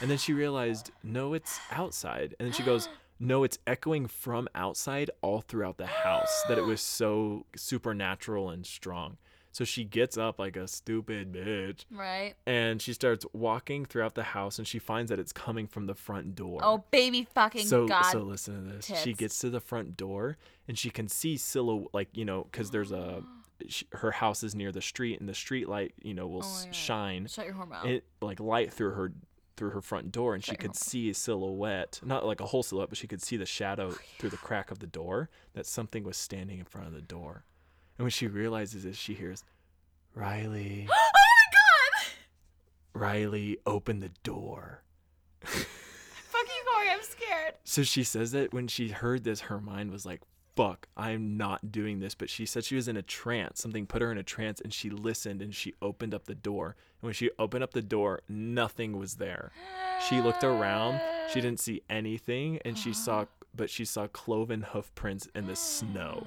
And then she realized, no, it's outside. And then she goes... No, it's echoing from outside all throughout the house, that it was so supernatural and strong. So she gets up like a stupid bitch. Right. And she starts walking throughout the house, and she finds that it's coming from the front door. Oh, baby fucking so, God. So listen to this. Tits. She gets to the front door, and she can see silhouette, like, you know, because there's a... She, her house is near the street, and the street light, you know, will oh shine. Shut your horn mouth. It, like, light through her... through her front door, and she could see a silhouette, not like a whole silhouette, but she could see the shadow oh, yeah. through the crack of the door, that something was standing in front of the door. And when she realizes this, she hears, Riley. Oh my God! Riley, open the door. Fuck you, Corey, I'm scared. So she says that when she heard this, her mind was like, fuck, I am not doing this. But she said she was in a trance. Something put her in a trance, and she listened, and she opened up the door. And when she opened up the door, nothing was there. She looked around. She didn't see anything, and she saw, but she saw cloven hoof prints in the snow.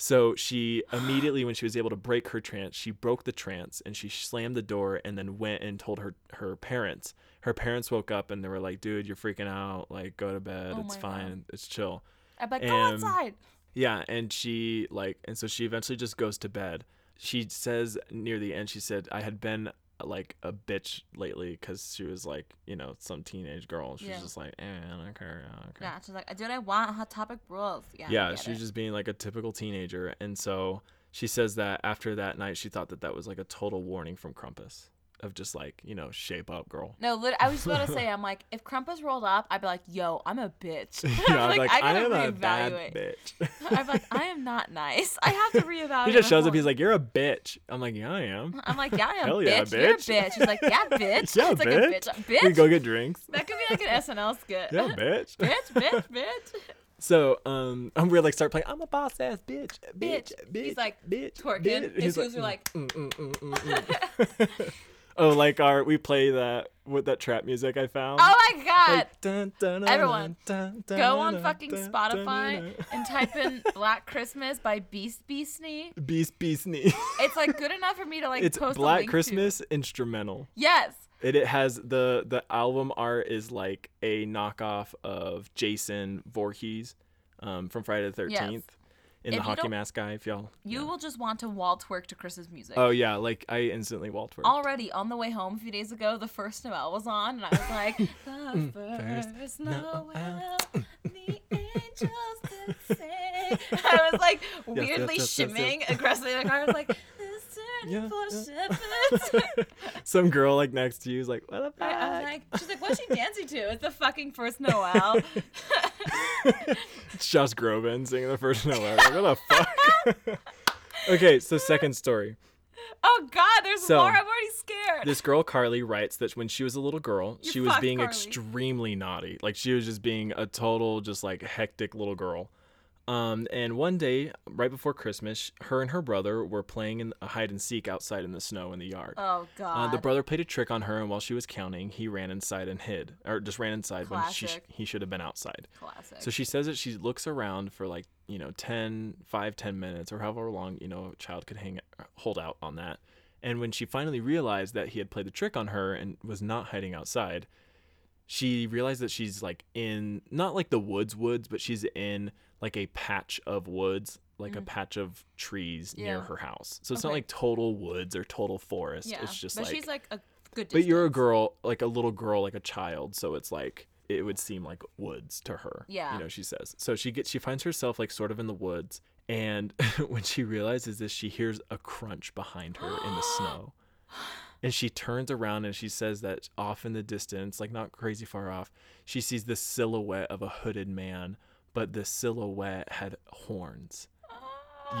So she immediately, when she was able to break her trance, she broke the trance and she slammed the door and then went and told her, her parents. Her parents woke up and they were like, dude, you're freaking out. Like, go to bed. Oh, it's fine. God. It's chill. I'm like, and, go outside. Yeah. And she like, and so she eventually just goes to bed. She says near the end, she said, I had been like a bitch lately, because she was like, you know, some teenage girl. She's yeah. just like, eh, I don't care. I don't care. Yeah, she's like, dude, I want hot topic rules. Yeah, yeah she's it. just being like a typical teenager. And so she says that after that night, she thought that that was like a total warning from Krampus of just like, you know, shape up, girl. No, I was about to say, I'm like, if Krampus rolled up, I'd be like, yo, I'm a bitch. Yeah, I'm like, like, I gotta I am reevaluate. A bad bitch. I'm like, I am not nice. I have to reevaluate. He just shows up. He's like, you're a bitch. I'm like, yeah, I am. I'm like, yeah, I am. Hell yeah, bitch. bitch. You're a bitch. He's like, yeah, bitch. Yeah, it's bitch. Like a bitch. I'm, bitch. We go get drinks. That could be like an S N L skit. Yeah, bitch. bitch, bitch, bitch. So um, I'm really like start playing. I'm a boss ass bitch, bitch, bitch. He's like, bitch, twerking. His moves are like. Mm, mm, mm, mm, mm. Oh, like our, we play that, with that trap music I found. Oh my God. Like, dun, dun, dun, everyone, dun, dun, go on fucking dun, Spotify dun, dun, and type in Black Christmas by Beast Beastney. Beast Beastney. It's like good enough for me to like it's post Black a link Christmas to. Instrumental. Yes. It, it has the, the album art is like a knockoff of Jason Voorhees um, from Friday the thirteenth. Yes. In if the hockey mask guy, if y'all... You yeah. will just want to wall twerk to Chris's music. Oh, yeah. Like, I instantly wall twerk. Already, on the way home a few days ago, the first Noel was on, and I was like, the first, first Noel, Noel, the angels did say... I was, like, weirdly yes, yes, yes, shimming yes, yes. aggressively in the car. I was like, this turn for shepherds. Some girl, like, next to you is like, what the fuck? I was like, she's like, what's she dancing to? It's the fucking first Noel. It's Josh Groban singing the first Noel. Like, what the fuck? Okay, so second story. Oh, God, there's so, more. I'm already scared. This girl, Carly, writes that when she was a little girl, you she was being Carly. extremely naughty. Like, she was just being a total, just, like, hectic little girl. Um, and one day, right before Christmas, her and her brother were playing in hide and seek outside in the snow in the yard. Oh, God. Uh, the brother played a trick on her, and while she was counting, he ran inside and hid, or just ran inside Classic. when she, he should have been outside. Classic. So she says that she looks around for like, you know, ten, five, ten minutes or however long, you know, a child could hang, hold out on that. And when she finally realized that he had played the trick on her and was not hiding outside, she realized that she's like in, not like the woods woods, but she's in like a patch of woods, like mm. a patch of trees yeah. near her house. So it's okay. not like total woods or total forest. Yeah. It's just but like. But she's like a good distance. But you're a girl, like a little girl, like a child. So it's like, it would seem like woods to her. Yeah. You know, she says. So she gets, she finds herself like sort of in the woods. And when she realizes this, she hears a crunch behind her in the snow. And she turns around and she says that off in the distance, like not crazy far off, she sees the silhouette of a hooded man, but the silhouette had horns.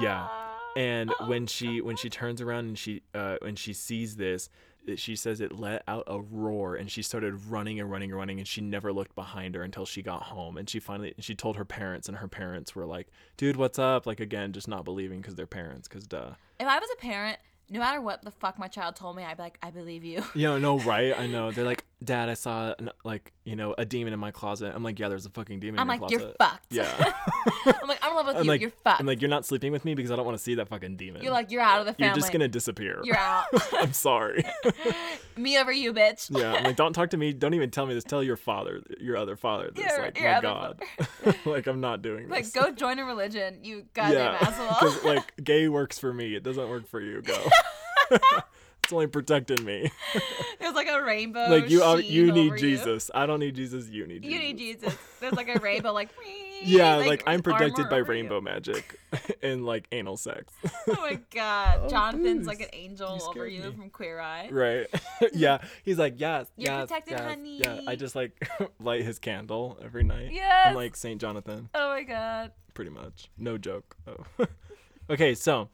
Yeah. And when she when she turns around and she uh, when she sees this, she says it let out a roar, and she started running and running and running, and she never looked behind her until she got home. And she finally she told her parents, and her parents were like, "Dude, what's up?" Like again, just not believing because they're parents, because duh. If I was a parent. No matter what the fuck my child told me, I'd be like, I believe you. Yeah, no, right? I know. They're like, Dad, I saw, like, you know, a demon in my closet. I'm like, yeah, there's a fucking demon I'm in like, your closet. I'm like, you're fucked. Yeah. I'm like, I'm in love with I'm you. Like, you're fucked. I'm like, you're not sleeping with me because I don't want to see that fucking demon. You're like, you're out of the family. You're just going to disappear. You're out. I'm sorry. Me over you, bitch. Yeah. I'm like, don't talk to me. Don't even tell me this. Tell your father, your other father. This. Your, like, your my God. Like, I'm not doing this. Like, go join a religion, you goddamn yeah. asshole. Because, like, gay works for me. It doesn't work for you. Go. It's only protecting me. It was like a rainbow. Like you, you need Jesus. You. I don't need Jesus. You need. Jesus. You need Jesus. There's like a rainbow, like. Yeah, like, like I'm protected by rainbow you. magic, and like anal sex. Oh my God, oh, Jonathan's please. like an angel you over you me. From Queer Eye. Right. Yeah, he's like yes, you're yes, protected, yes, honey. Yeah, I just like light his candle every night. Yeah. I'm like Saint Jonathan. Oh my God. Pretty much, no joke. Oh. Okay, so.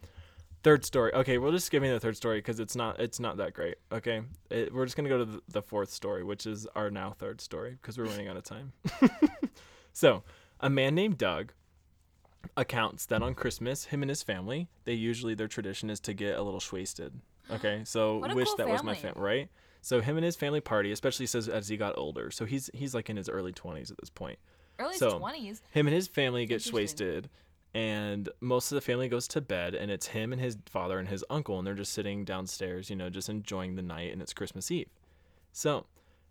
Third story. Okay, we'll just skip into the third story because it's not it's not that great. Okay, it, we're just gonna go to the, the fourth story, which is our now third story because we're running out of time. So, a man named Doug accounts that on Christmas, him and his family, they usually, their tradition is to get a little schwasted. Okay, so wish cool that family. was my family, right? So him and his family party, especially says as he got older. So he's he's like in his early twenties at this point. Early so twenties. Him and his family get schwasted, and most of the family goes to bed, and it's him and his father and his uncle, and they're just sitting downstairs, you know, just enjoying the night, and it's Christmas Eve. So,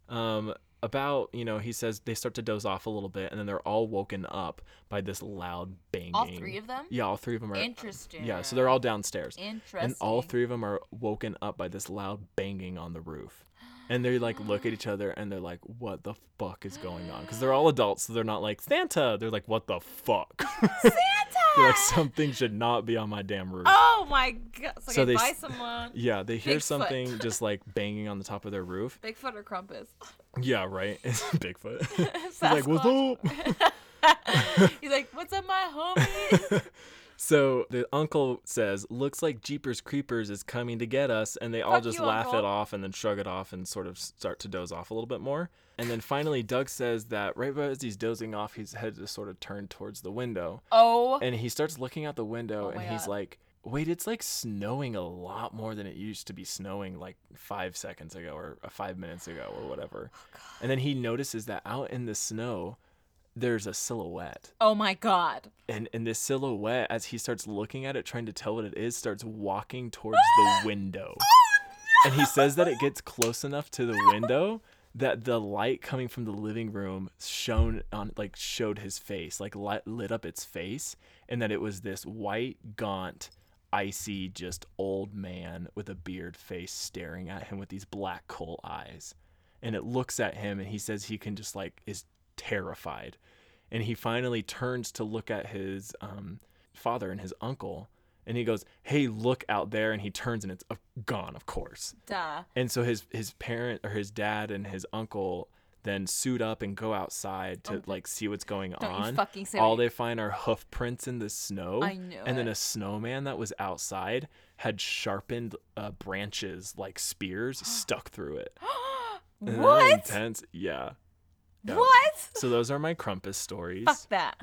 um, about, you know, he says they start to doze off a little bit, and then they're all woken up by this loud banging. All three of them? Yeah, all three of them are. Interesting. Yeah, so they're all downstairs. Interesting. And all three of them are woken up by this loud banging on the roof. And they, like, look at each other, and they're like, what the fuck is going on? Because they're all adults, so they're not like, Santa! They're like, what the fuck? Santa! They're like, something should not be on my damn roof. Oh, my God. So, so they buy someone. Yeah, they hear Bigfoot. something just, like, banging on the top of their roof. Bigfoot or Krampus. Yeah, right? It's Bigfoot. He's like, what's up? He's like, what's up, my homies? So the uncle says, looks like Jeepers Creepers is coming to get us. And they all Fuck just you, laugh uncle. it off and then shrug it off and sort of start to doze off a little bit more. And then finally, Doug says that right as he's dozing off, his head is sort of turned towards the window. Oh. And he starts looking out the window oh and he's God. like, wait, it's like snowing a lot more than it used to be snowing like five seconds ago or five minutes ago or whatever. Oh God. And then he notices that out in the snow, there's a silhouette. Oh my God. And and this silhouette, as he starts looking at it, trying to tell what it is, starts walking towards the window. Oh, no! And he says that it gets close enough to the window that the light coming from the living room shone on, like showed his face, like light, lit up its face, and that it was this white, gaunt, icy, just old man with a beard face staring at him with these black coal eyes. And it looks at him, and he says he can just like, is terrified, and he finally turns to look at his um father and his uncle, and he goes, hey, look out there, and he turns and it's uh, gone, of course. Duh. And so his his parent or his dad and his uncle then suit up and go outside to um, like see what's going don't on you fucking say all me. They find are hoof prints in the snow. I knew and it. Then a snowman that was outside had sharpened uh, branches like spears stuck through it. What? Intense. Yeah. Yeah. What? So those are my Krampus stories. Fuck that.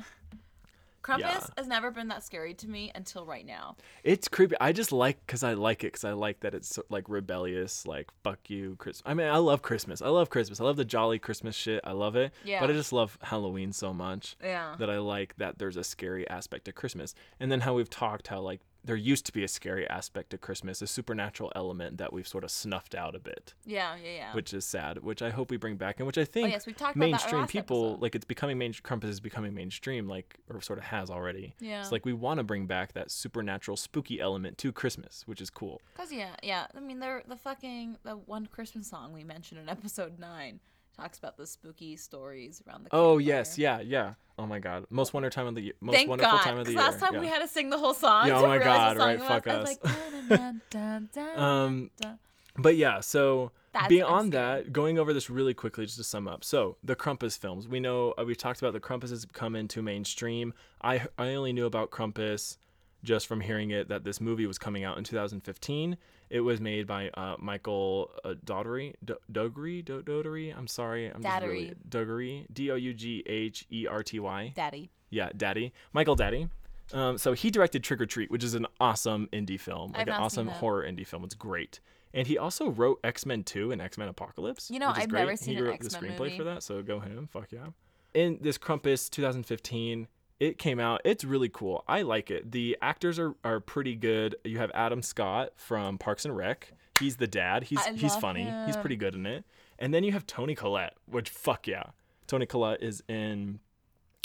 Krampus yeah. has never been that scary to me until right now. It's creepy. I just like because I like it because I like that it's like rebellious, like fuck you, Christmas. I mean, I love Christmas. I love Christmas. I love the jolly Christmas shit. I love it. Yeah. But I just love Halloween so much. Yeah. That I like that there's a scary aspect to Christmas, and then how we've talked how like there used to be a scary aspect to Christmas, a supernatural element that we've sort of snuffed out a bit. Yeah, yeah, yeah. Which is sad, which I hope we bring back, and which I think oh, yes, we've talked mainstream about that last people, episode. Like it's becoming mainstream, Krampus is becoming mainstream, like, or sort of has already. Yeah. It's so like we want to bring back that supernatural, spooky element to Christmas, which is cool. Because, yeah, yeah. I mean, they're, the fucking, the one Christmas song we mentioned in episode nine talks about the spooky stories around the oh campfire. Yes, yeah, yeah. Oh my God, most wonderful time of the year. Most Thank wonderful God, time of the year. Last time yeah. we had to sing the whole song. Yeah, oh my God, right? Was. Fuck us. Like, dun, dun, dun, um, dun. But yeah, so That's beyond that, going over this really quickly just to sum up. So the Krampus films, we know uh, we talked about the Krampus has come into mainstream. I I only knew about Krampus just from hearing it that this movie was coming out in two thousand fifteen. It was made by uh, Michael uh, Dougherty. D- Dougherty? D- Dougherty? I'm sorry. I'm just really... Dougherty. D O U G H E R T Y. Daddy. Yeah, Daddy. Michael Daddy. Um, so he directed Trick or Treat, which is an awesome indie film. Like an awesome horror indie film. It's great. And he also wrote X-Men two and X-Men Apocalypse. You know, I've great. never seen an X-Men movie. He wrote the screenplay movie. for that, so go him. Fuck yeah. In this Krampus twenty fifteen... It came out. It's really cool. I like it. The actors are, are pretty good. You have Adam Scott from Parks and Rec. He's the dad. He's I he's funny. Him. He's pretty good in it. And then you have Toni Collette, which fuck yeah. Toni Collette is in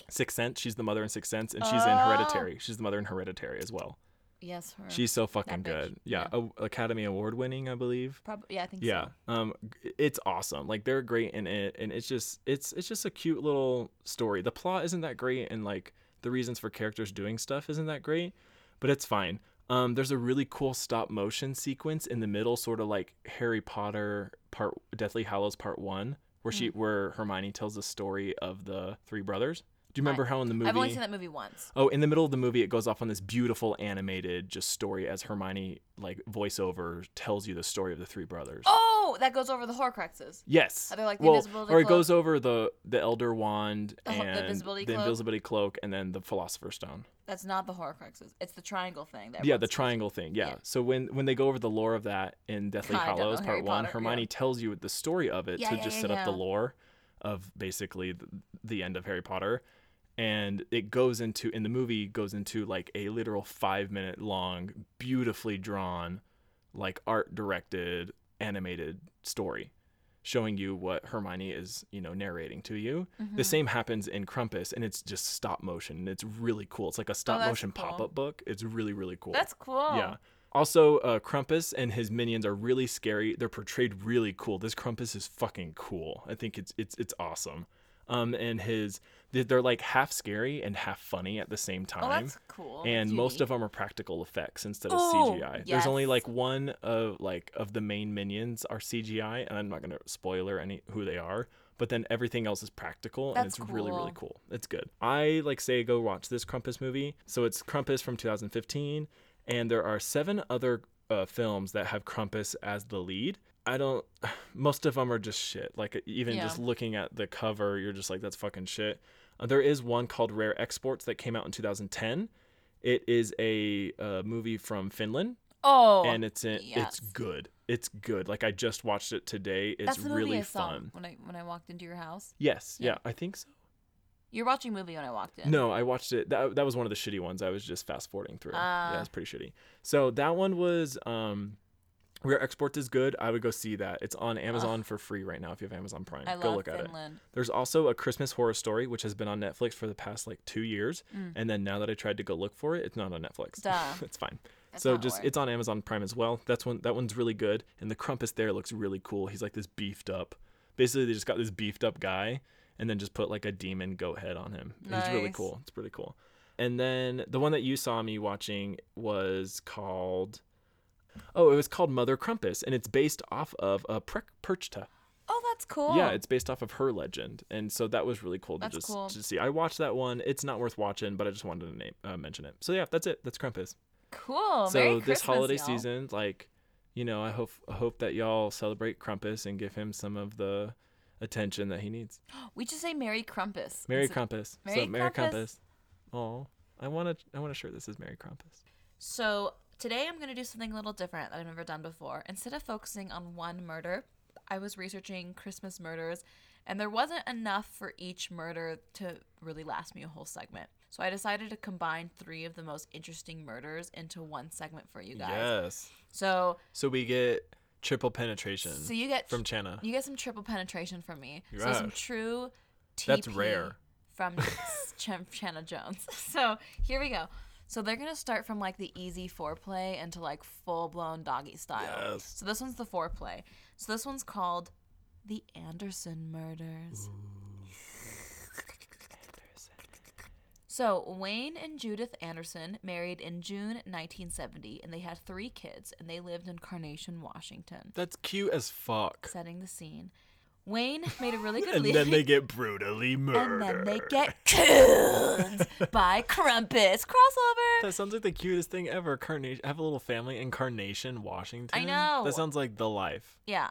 Sixth Sense. She's the mother in Sixth Sense, and she's oh. in Hereditary. She's the mother in Hereditary as well. Yes, her. She's so fucking good. Yeah, yeah. A- Academy Award winning, I believe. Probably. Yeah, I think yeah. so. Yeah. Um, it's awesome. Like they're great in it, and it's just it's it's just a cute little story. The plot isn't that great, and like. The reasons for characters doing stuff isn't that great, but it's fine. Um, there's a really cool stop motion sequence in the middle, sort of like Harry Potter part, Deathly Hallows part one, where mm. she, where Hermione tells the story of the three brothers, Do you remember I, how in the movie? I've only seen that movie once. Oh, in the middle of the movie, it goes off on this beautiful animated just story as Hermione, like, voiceover tells you the story of the three brothers. Oh, that goes over the Horcruxes. Yes. Are they like the well, invisibility or cloak? Or it goes over the, the Elder Wand the, and the, invisibility, the cloak? Invisibility Cloak and then the Philosopher's Stone. That's not the Horcruxes. It's the triangle thing. That yeah, the triangle thing. Yeah. yeah. So when, when they go over the lore of that in Deathly God, Hallows Part Potter, one, Hermione yeah. tells you the story of it yeah, to yeah, just yeah, set yeah. up the lore of basically the, the end of Harry Potter. And it goes into, in the movie, goes into like a literal five minute long, beautifully drawn, like art directed, animated story showing you what Hermione is, you know, narrating to you. Mm-hmm. The same happens in Krampus, and it's just stop motion. And it's really cool. It's like a stop oh, motion cool. pop-up book. It's really, really cool. That's cool. Yeah. Also, uh, Krampus and his minions are really scary. They're portrayed really cool. This Krampus is fucking cool. I think it's it's it's awesome. Um, and his, they're like half scary and half funny at the same time. Oh, that's cool. And that's most unique. Of them are practical effects instead of oh, C G I. Yes. There's only like one of like of the main minions are C G I, and I'm not gonna spoiler any who they are. But then everything else is practical, that's and it's cool. really, really cool. It's good. I like say go watch this Krampus movie. So it's Krampus from two thousand fifteen, and there are seven other uh, films that have Krampus as the lead. I don't, most of them are just shit. Like, even yeah. just looking at the cover, you're just like, that's fucking shit. Uh, there is one called Rare Exports that came out in two thousand ten. It is a uh, movie from Finland. Oh, and it's in, yes. it's good. It's good. Like, I just watched it today. It's that's the movie really I saw fun. When I when I walked into your house. Yes. Yeah, yeah I think so. You're watching a movie when I walked in. No, I watched it. That that was one of the shitty ones. I was just fast forwarding through. Uh, yeah, it's pretty shitty. So that one was. Um, Rare Exports is good. I would go see that. It's on Amazon oh. for free right now if you have Amazon Prime. I go love look Finland. At it. There's also A Christmas Horror Story, which has been on Netflix for the past like two years. Mm. And then now that I tried to go look for it, it's not on Netflix. Duh. It's fine. That's so just it's on Amazon Prime as well. That's one. That one's really good. And the Krampus there looks really cool. He's like this beefed up. Basically, they just got this beefed up guy and then just put like a demon goat head on him. Nice. He's really cool. It's pretty cool. And then the one that you saw me watching was called... Oh, it was called Mother Krampus, and it's based off of uh, Frau Perchta. Oh, that's cool. Yeah, it's based off of her legend, and so that was really cool to that's just cool. to see. I watched that one. It's not worth watching, but I just wanted to name, uh, mention it. So yeah, that's it. That's Krampus. Cool. So Merry this Christmas, holiday y'all. Season, like, you know, I hope I hope that y'all celebrate Krampus and give him some of the attention that he needs. We just say Merry Krampus. Merry Krampus. Merry so, Merry Krampus. Oh, I want to. I want to shirt. This is Merry Krampus. So. Today, I'm going to do something a little different that I've never done before. Instead of focusing on one murder, I was researching Christmas murders, and there wasn't enough for each murder to really last me a whole segment. So I decided to combine three of the most interesting murders into one segment for you guys. Yes. So So we get triple penetration so you get, from Chana. You get some triple penetration from me. Yes. So some true T P That's rare. From Ch- Chana Jones. So here we go. So they're going to start from, like, the easy foreplay into, like, full-blown doggy style. Yes. So this one's the foreplay. So this one's called The Anderson Murders. Anderson. So Wayne and Judith Anderson married in June nineteen seventy, and they had three kids, and they lived in Carnation, Washington. That's cute as fuck. Setting the scene. Wayne made a really good and living. And then they get brutally murdered. And then they get killed by Krampus. Crossover. That sounds like the cutest thing ever. Carnation. I have a little family in Carnation, Washington. I know. That sounds like the life. Yeah.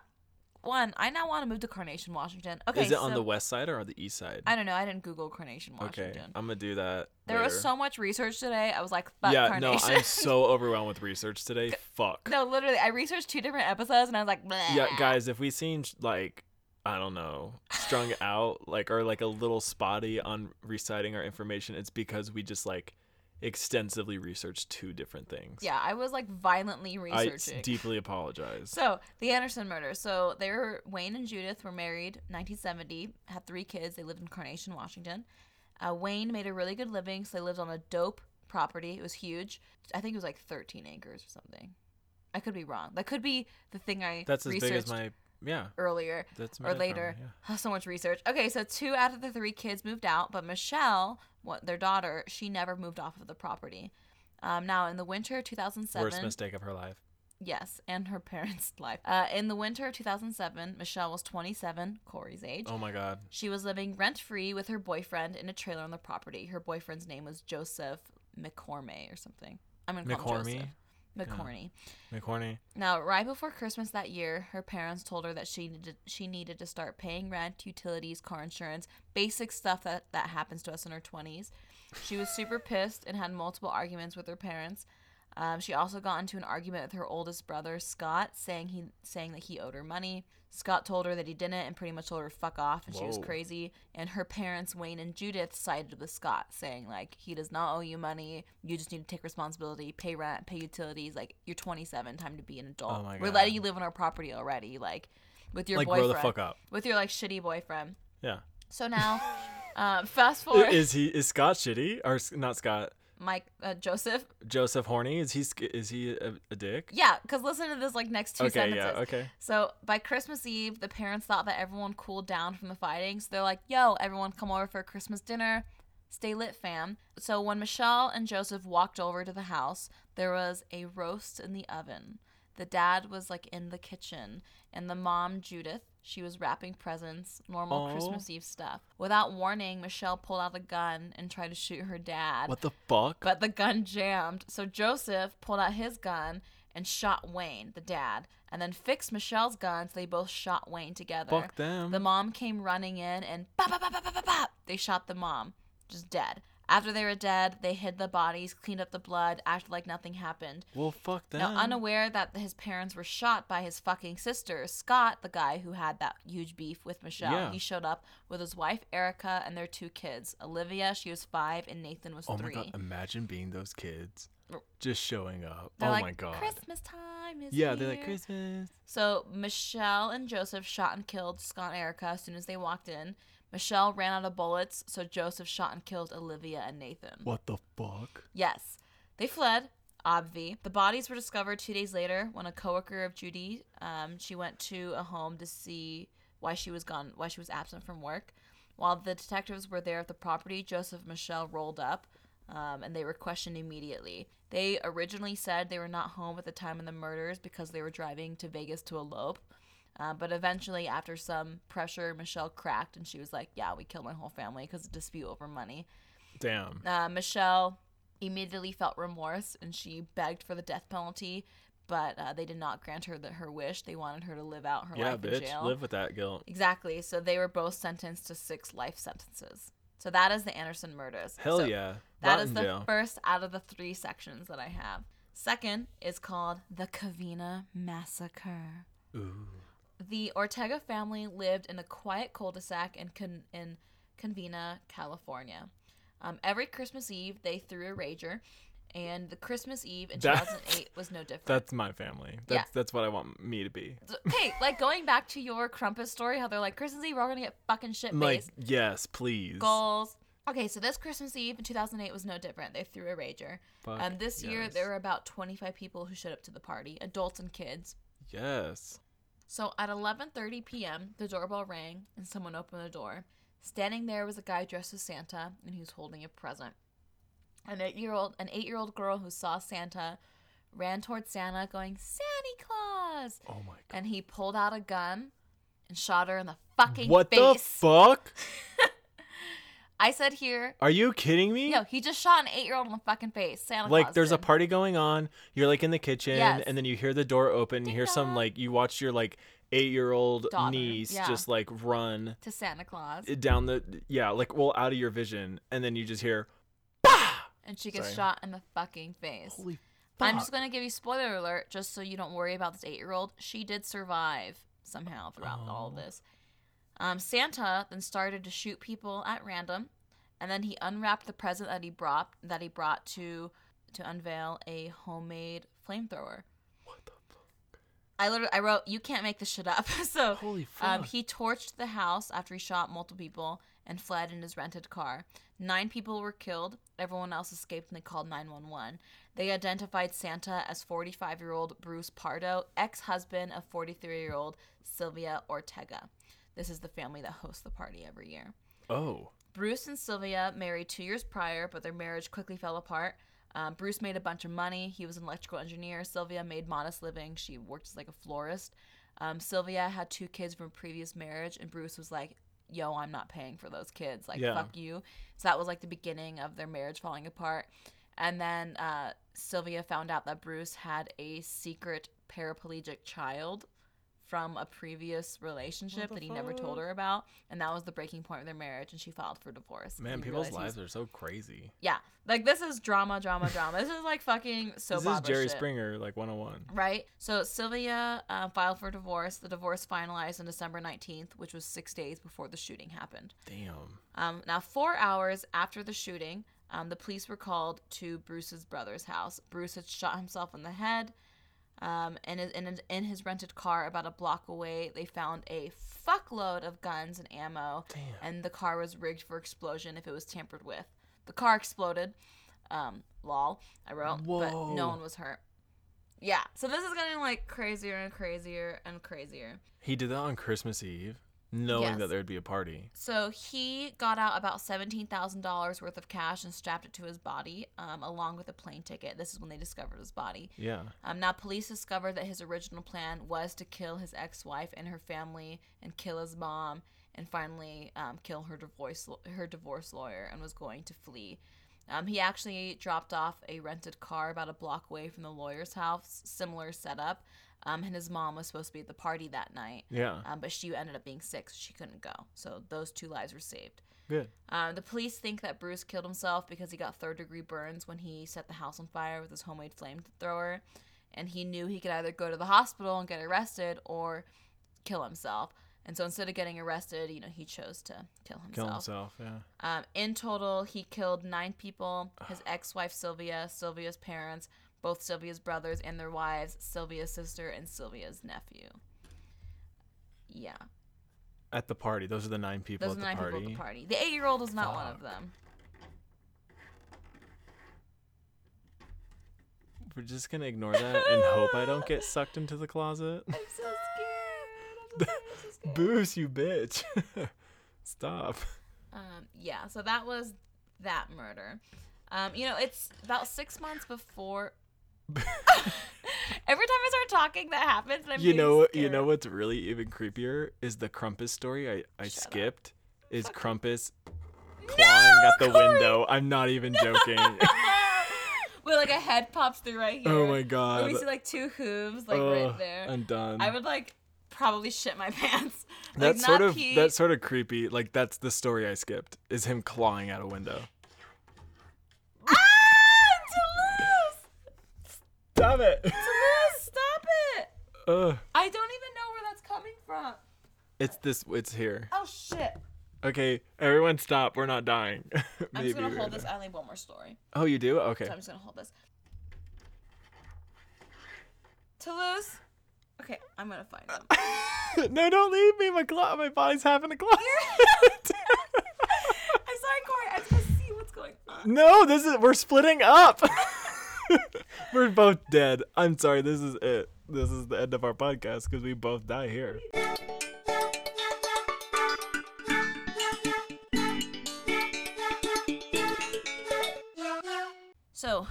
One, I now want to move to Carnation, Washington. Okay. Is it so, on the west side or on the east side? I don't know. I didn't Google Carnation, Washington. Okay, I'm gonna do that. There later. Was so much research today. I was like, fuck yeah, Carnation. Yeah, no, I'm so overwhelmed with research today. Fuck. No, literally, I researched two different episodes, and I was like, bleh. Yeah, guys, if we seen like. I don't know, strung out, like, or like a little spotty on reciting our information, it's because we just like extensively researched two different things. Yeah, I was like violently researching. I deeply apologize. So, the Anderson murder. So, they were, Wayne and Judith were married nineteen seventy, had three kids. They lived in Carnation, Washington. Uh, Wayne made a really good living, so they lived on a dope property. It was huge. I think it was like thirteen acres or something. I could be wrong. That could be the thing I That's researched. That's as big as my... Yeah. Earlier That's or later. Problem, yeah. Oh, so much research. Okay, so two out of the three kids moved out, but Michelle, what, their daughter, she never moved off of the property. Um, now, in the winter two thousand seven. Worst mistake of her life. Yes, and her parents' life. Uh, in the winter of two thousand seven, Michelle was twenty-seven, Corey's age. Oh, my God. She was living rent-free with her boyfriend in a trailer on the property. Her boyfriend's name was Joseph McCormay or something. I'm going to call him Joseph. McCorney. Yeah. McCorney. Now, right before Christmas that year, her parents told her that she needed she needed to start paying rent, utilities, car insurance, basic stuff that, that happens to us in our twenties. She was super pissed and had multiple arguments with her parents. Um, she also got into an argument with her oldest brother, Scott, saying he saying that he owed her money. Scott told her that he didn't and pretty much told her to fuck off, and Whoa. She was crazy. And her parents, Wayne and Judith, sided with Scott, saying, like, he does not owe you money. You just need to take responsibility, pay rent, pay utilities. Like, you're twenty-seven, time to be an adult. Oh my God. We're letting you live on our property already, like, with your like, boyfriend. Like, grow the fuck up. With your, like, shitty boyfriend. Yeah. So now, uh, fast forward. Is he is Scott shitty? Or not Scott. Mike uh, Joseph Joseph Horny is he is he a, a dick? Yeah, because listen to this like next two okay, sentences. Okay, yeah, okay. So by Christmas Eve, the parents thought that everyone cooled down from the fighting, so they're like, "Yo, everyone, come over for a Christmas dinner, stay lit, fam." So when Michelle and Joseph walked over to the house, there was a roast in the oven. The dad was like in the kitchen, and the mom Judith, she was wrapping presents, normal Aww. Christmas Eve stuff. Without warning, Michelle pulled out a gun and tried to shoot her dad. What the fuck? But the gun jammed. So Joseph pulled out his gun and shot Wayne, the dad, and then fixed Michelle's gun, so they both shot Wayne together. Fuck them. The mom came running in and bop, bop, bop, bop, bop, bop. They shot the mom, just dead. After they were dead, they hid the bodies, cleaned up the blood, acted like nothing happened. Well, fuck them. Now, unaware that his parents were shot by his fucking sister, Scott, the guy who had that huge beef with Michelle, yeah. he showed up with his wife, Erica, and their two kids. Olivia, she was five, and Nathan was oh three. Oh, my God. Imagine being those kids just showing up. They're oh, like, my God. Christmas time is yeah, here. Yeah, they're like, Christmas. So, Michelle and Joseph shot and killed Scott and Erica as soon as they walked in. Michelle ran out of bullets, so Joseph shot and killed Olivia and Nathan. What the fuck? Yes. They fled, obvi. The bodies were discovered two days later when a coworker of Judy, um, she went to a home to see why she was gone, why she was absent from work. While the detectives were there at the property, Joseph and Michelle rolled up, um, and they were questioned immediately. They originally said they were not home at the time of the murders because they were driving to Vegas to elope. Uh, but eventually, after some pressure, Michelle cracked, and she was like, yeah, we killed my whole family because of dispute over money. Damn. Uh, Michelle immediately felt remorse, and she begged for the death penalty, but uh, they did not grant her the, her wish. They wanted her to live out her yeah, life bitch, in jail. Yeah, bitch, live with that guilt. Exactly. So they were both sentenced to six life sentences. So that is the Anderson murders. Hell so yeah. That Rotten is the jail. First out of the three sections that I have. Second is called the Covina Massacre. Ooh. The Ortega family lived in a quiet cul-de-sac in Con- in Covina, California. Um, every Christmas Eve, they threw a rager, and the Christmas Eve in that's, two thousand eight was no different. That's my family. That's yeah. that's what I want me to be. Okay, like going back to your Krampus story, how they're like, Christmas Eve, we're all going to get fucking shit-faced. Like, yes, please. Goals. Okay, so this Christmas Eve in two thousand eight was no different. They threw a rager. Fuck um, this yes. year, there were about twenty-five people who showed up to the party, adults and kids. Yes. So at eleven thirty p.m., the doorbell rang and someone opened the door. Standing there was a guy dressed as Santa, and he was holding a present. An eight-year-old, an eight-year-old girl who saw Santa ran towards Santa going, Santa Claus! Oh, my God. And he pulled out a gun and shot her in the fucking what face. What the fuck? I said here. Are you kidding me? No, he just shot an eight-year-old in the fucking face. Santa like, Claus there's did. A party going on. You're, like, in the kitchen. Yes. And then you hear the door open. Ding you hear dong. Some, like, you watch your, like, eight-year-old daughter. Niece yeah. just, like, run. To Santa Claus. Down the, yeah, like, well, out of your vision. And then you just hear, bah! And she gets Sorry. Shot in the fucking face. Holy fuck. I'm just going to give you spoiler alert just so you don't worry about this eight-year-old. She did survive somehow throughout oh. all of this. Um, Santa then started to shoot people at random, and then he unwrapped the present that he brought that he brought to to unveil a homemade flamethrower. What the fuck? I literally I wrote you can't make this shit up. So holy fuck. Um, he torched the house after he shot multiple people and fled in his rented car. Nine people were killed. Everyone else escaped, and they called nine one one. They identified Santa as forty-five-year-old Bruce Pardo, ex-husband of forty-three-year-old Sylvia Ortega. This is the family that hosts the party every year. Oh. Bruce and Sylvia married two years prior, but their marriage quickly fell apart. Um, Bruce made a bunch of money. He was an electrical engineer. Sylvia made modest living. She worked as like a florist. Um, Sylvia had two kids from a previous marriage, and Bruce was like, yo, I'm not paying for those kids. Like, yeah. fuck you. So that was like the beginning of their marriage falling apart. And then uh, Sylvia found out that Bruce had a secret paraplegic child from a previous relationship that he fuck? never told her about, and that was the breaking point of their marriage, and she filed for divorce. Man, people's lives was... are so crazy. Yeah. Like, this is drama, drama, drama. This is, like, fucking soap opera shit. This is Jerry Springer, like, one oh one. Right? So Sylvia uh, filed for divorce. The divorce finalized on December nineteenth, which was six days before the shooting happened. Damn. Um, now, four hours after the shooting, um, the police were called to Bruce's brother's house. Bruce had shot himself in the head. Um, and in, in his rented car about a block away, they found a fuckload of guns and ammo. Damn. And the car was rigged for explosion if it was tampered with. The car exploded. Um, lol, I wrote. Whoa. But no one was hurt. Yeah. So this is getting, like, crazier and crazier and crazier. He did that on Christmas Eve, knowing yes. that there'd be a party. So he got out about seventeen thousand dollars worth of cash and strapped it to his body, um, along with a plane ticket. This is when they discovered his body. Yeah. Um, now, police discovered that his original plan was to kill his ex-wife and her family and kill his mom and finally um, kill her divorce, her divorce lawyer, and was going to flee. Um, he actually dropped off a rented car about a block away from the lawyer's house, similar setup. Um, and his mom was supposed to be at the party that night. Yeah. Um, but she ended up being sick, so she couldn't go. So those two lives were saved. Good. Um, the police think that Bruce killed himself because he got third-degree burns when he set the house on fire with his homemade flamethrower. And he knew he could either go to the hospital and get arrested or kill himself. And so instead of getting arrested, you know, he chose to kill himself. Kill himself, yeah. Um, in total, he killed nine people, his ex-wife Sylvia, Sylvia's parents, both Sylvia's brothers and their wives, Sylvia's sister, and Sylvia's nephew. Yeah. At the party. Those are the nine people Those at the party. Those are the nine people at the party. The eight-year-old is not Fuck. one of them. We're just going to ignore that and hope I don't get sucked into the closet. I'm so scared. I'm so scared. I'm so scared. Bruce, you bitch. Stop. Um, yeah, so that was that murder. Um, you know, it's about six months before... Every time I start talking, that happens. And I'm you know, scared. You know what's really even creepier is the Krampus story I, I skipped. Up. Is Fuck. Krampus clawing no, at the Corey! window? I'm not even joking. Where like a head pops through right here. Oh my god! Where we see like two hooves like oh, right there. I'm done. I would like probably shit my pants. That's like, sort of pee. That's sort of creepy. Like that's the story I skipped. Is him clawing at a window. Stop it! Deleuze, stop it! Ugh. I don't even know where that's coming from. It's this. It's here. Oh shit! Okay, everyone, stop. We're not dying. Maybe I'm just gonna hold gonna... this. I only have one more story. Oh, you do? Okay. So I'm just gonna hold this. Deleuze. Okay, I'm gonna find them. No, don't leave me. My clo- my body's having a closet. I'm sorry, Corey. I just want to see what's going on. No, this is. We're splitting up. We're both dead. I'm sorry, this is it. This is the end of our podcast because we both die here. So,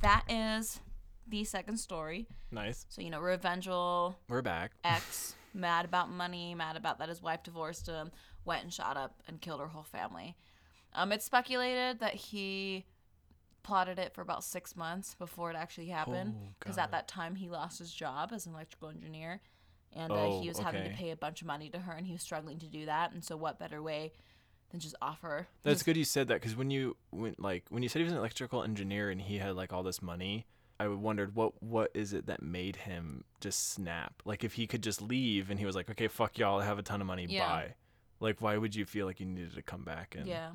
that is the second story. Nice. So, you know, revengeful. We're back. Ex, mad about money, mad about that his wife divorced him, went and shot up and killed her whole family. Um, it's speculated that he... plotted it for about six months before it actually happened because oh, at that time he lost his job as an electrical engineer and uh, oh, he was okay. having to pay a bunch of money to her and he was struggling to do that, and so what better way than just offer that's just- good you said that because when you when like when you said he was an electrical engineer and he had like all this money, I wondered what what is it that made him just snap, like if he could just leave and he was like, okay, fuck y'all, I have a ton of money, yeah. bye, like why would you feel like you needed to come back and yeah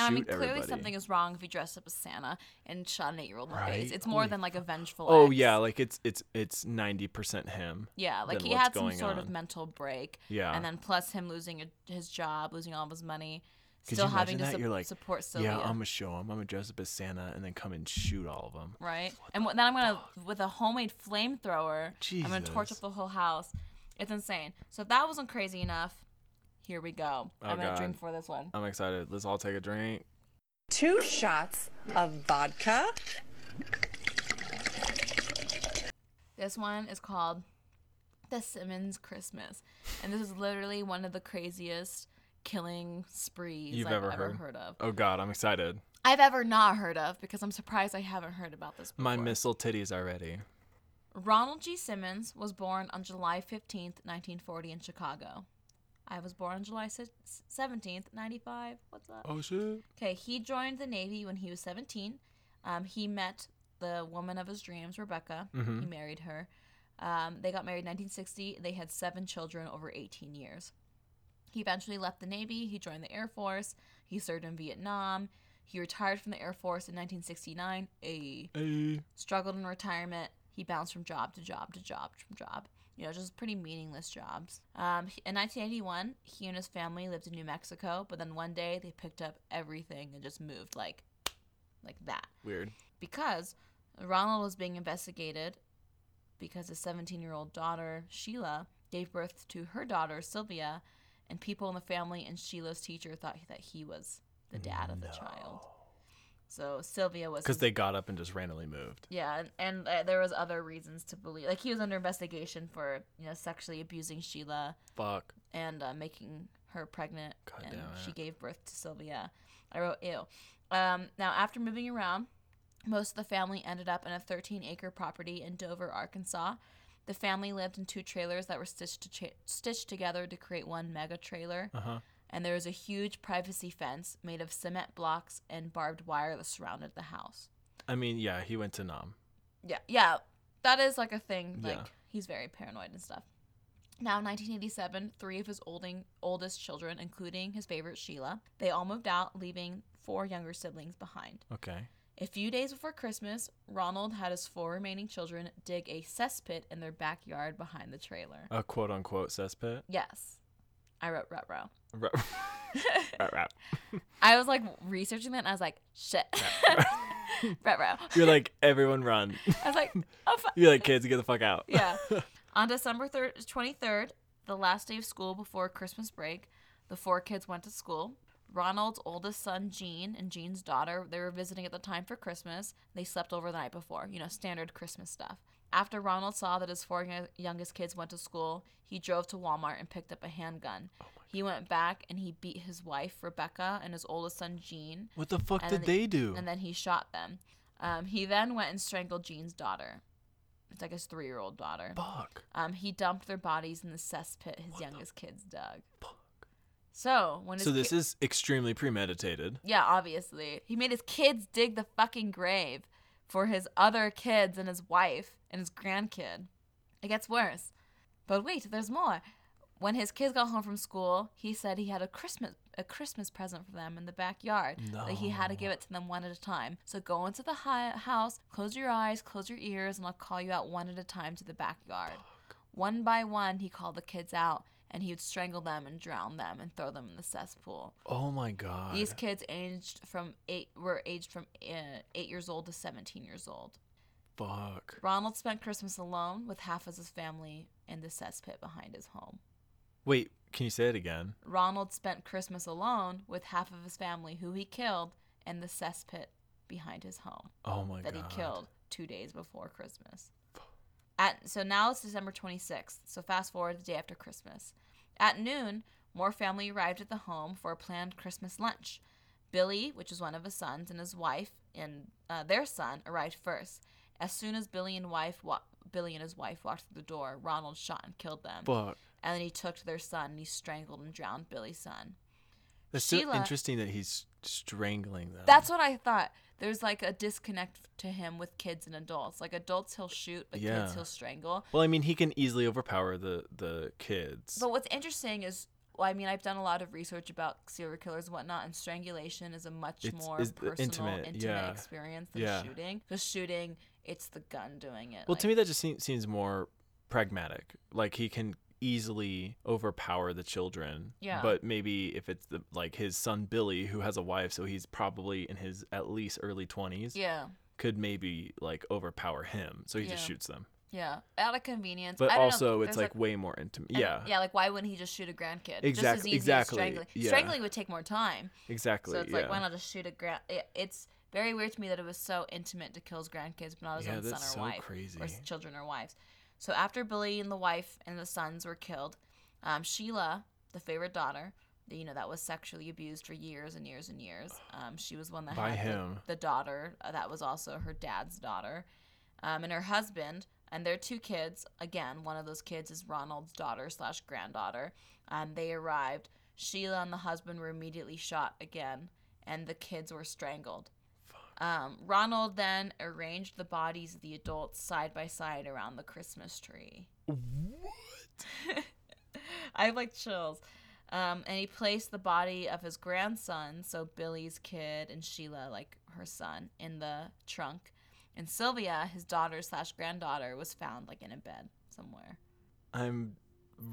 And I mean, clearly everybody. Something is wrong if you dress up as Santa and shot an eight-year-old in the right? face. It's more than, like, a vengeful Oh, ex. Yeah, like, it's it's it's ninety percent him. Yeah, like, he had some sort on. of mental break. Yeah. And then plus him losing a, his job, losing all of his money, Could still having to su- You're like, support Sylvia. Yeah, I'm going to show him. I'm going to dress up as Santa and then come and shoot all of them. Right? What and the then I'm going to, with a homemade flamethrower, I'm going to torch up the whole house. It's insane. So if that wasn't crazy enough... Here we go. Oh, I'm going to drink for this one. I'm excited. Let's all take a drink. Two shots of vodka This one is called The Simmons Christmas. And this is literally one of the craziest killing sprees You've I've ever, ever heard. heard of. Oh, God, I'm excited. I've ever not heard of, because I'm surprised I haven't heard about this before. My missile titties already. Ronald G. Simmons was born on July fifteenth, nineteen forty in Chicago. I was born on July seventeenth, ninety-five. What's up? Oh, shit. Okay, he joined the Navy when he was seventeen. Um, he met the woman of his dreams, Rebecca. Mm-hmm. He married her. Um, they got married in nineteen sixty. They had seven children over eighteen years. He eventually left the Navy. He joined the Air Force. He served in Vietnam. He retired from the Air Force in nineteen sixty-nine. Ayy. Ayy. Struggled in retirement. He bounced from job to job to job to job. You know, just pretty meaningless jobs. Um, in nineteen eighty-one, he and his family lived in New Mexico, but then one day they picked up everything and just moved like, like that. Weird. Because Ronald was being investigated because his seventeen-year-old daughter, Sheila, gave birth to her daughter, Sylvia, and people in the family and Sheila's teacher thought that he was the dad no. of the child. So Sylvia was... Because they got up and just randomly moved. Yeah, and, and uh, there was other reasons to believe. Like, he was under investigation for, you know, sexually abusing Sheila. Fuck. And uh, making her pregnant. God and damn it. She gave birth to Sylvia. I wrote, ew. Um, now, after moving around, most of the family ended up in a thirteen-acre property in Dover, Arkansas. The family lived in two trailers that were stitched, to cha- stitched together to create one mega trailer. Uh-huh. And there was a huge privacy fence made of cement blocks and barbed wire that surrounded the house. I mean, yeah, he went to Nam. Yeah, yeah, that is like a thing. Like, yeah. He's very paranoid and stuff. Now, in nineteen eighty-seven, three of his olding, oldest children, including his favorite Sheila, they all moved out, leaving four younger siblings behind. Okay. A few days before Christmas, Ronald had his four remaining children dig a cesspit in their backyard behind the trailer. A quote-unquote cesspit? Yes. I wrote rut-row. Rut-row. I was, like, researching that, and I was like, shit. Rut-row. You're like, everyone run. I was like, oh, fuck. You're like, kids, get the fuck out. Yeah. On December third, twenty-third, the last day of school before Christmas break, the four kids went to school. Ronald's oldest son, Gene, and Gene's daughter, they were visiting at the time for Christmas. They slept over the night before. You know, standard Christmas stuff. After Ronald saw that his four youngest kids went to school, he drove to Walmart and picked up a handgun. Oh he went back and he beat his wife, Rebecca, and his oldest son, Gene. What the fuck did they, they do? And then he shot them. Um, he then went and strangled Gene's daughter. It's like his three-year-old daughter. Fuck. Um, he dumped their bodies in the cesspit his what youngest the- kids dug. Fuck. So when so this ki- is extremely premeditated. Yeah, obviously. He made his kids dig the fucking grave for his other kids and his wife and his grandkid. It gets worse. But wait, there's more. When his kids got home from school, he said he had a Christmas a Christmas present for them in the backyard. No. That he had to give it to them one at a time. So go into the hi- house, close your eyes, close your ears, and I'll call you out one at a time to the backyard. Fuck. One by one, he called the kids out, and he would strangle them and drown them and throw them in the cesspool. Oh, my God. These kids aged from eight were aged from uh, eight years old to seventeen years old. Fuck. Ronald spent Christmas alone with half of his family in the cesspit behind his home. Wait, can you say it again? Ronald spent Christmas alone with half of his family who he killed in the cesspit behind his home. Oh, my that God. That he killed two days before Christmas. At, so now it's December twenty-sixth, so fast forward the day after Christmas. At noon, more family arrived at the home for a planned Christmas lunch. Billy, which is one of his sons, and his wife and uh, their son arrived first. As soon as Billy and wife wa- Billy and his wife walked through the door, Ronald shot and killed them. Fuck. And then he took to their son and he strangled and drowned Billy's son. That's Sheila, so interesting that he's strangling them. That's what I thought. There's, like, a disconnect to him with kids and adults. Like, adults he'll shoot, but yeah. Kids he'll strangle. Well, I mean, he can easily overpower the, the kids. But what's interesting is, well, I mean, I've done a lot of research about serial killers and whatnot, and strangulation is a much it's, more personal, intimate, intimate yeah. experience than yeah. shooting. Because shooting, it's the gun doing it. Well, like, to me, that just seems, seems more pragmatic. Like, he can easily overpower the children, yeah, but maybe if it's the, like his son Billy, who has a wife, so he's probably in his at least early twenties, yeah, could maybe like overpower him, so he yeah. just shoots them, yeah, out of convenience, but I don't also know, it's like, like way more intimate, yeah yeah like why wouldn't he just shoot a grandkid? Exactly, just as easy exactly as strangling. Yeah. Strangling would take more time, exactly, so it's like yeah. why not just shoot a grand it's Very weird to me that it was so intimate to kill his grandkids, but not his yeah, own son or so wife crazy. or his children or wives. So after Billy and the wife and the sons were killed, um, Sheila, the favorite daughter, you know, that was sexually abused for years and years and years. Um, she was one that By had him. The, the daughter uh, that was also her dad's daughter, um, and her husband and their two kids. Again, one of those kids is Ronald's daughter slash granddaughter. Um, they arrived. Sheila and the husband were immediately shot again, and the kids were strangled. Um, Ronald then arranged the bodies of the adults side by side around the Christmas tree. What? I have like chills. Um, and he placed the body of his grandson, so Billy's kid and Sheila, like her son, in the trunk. And Sylvia, his daughter slash granddaughter, was found like in a bed somewhere. I'm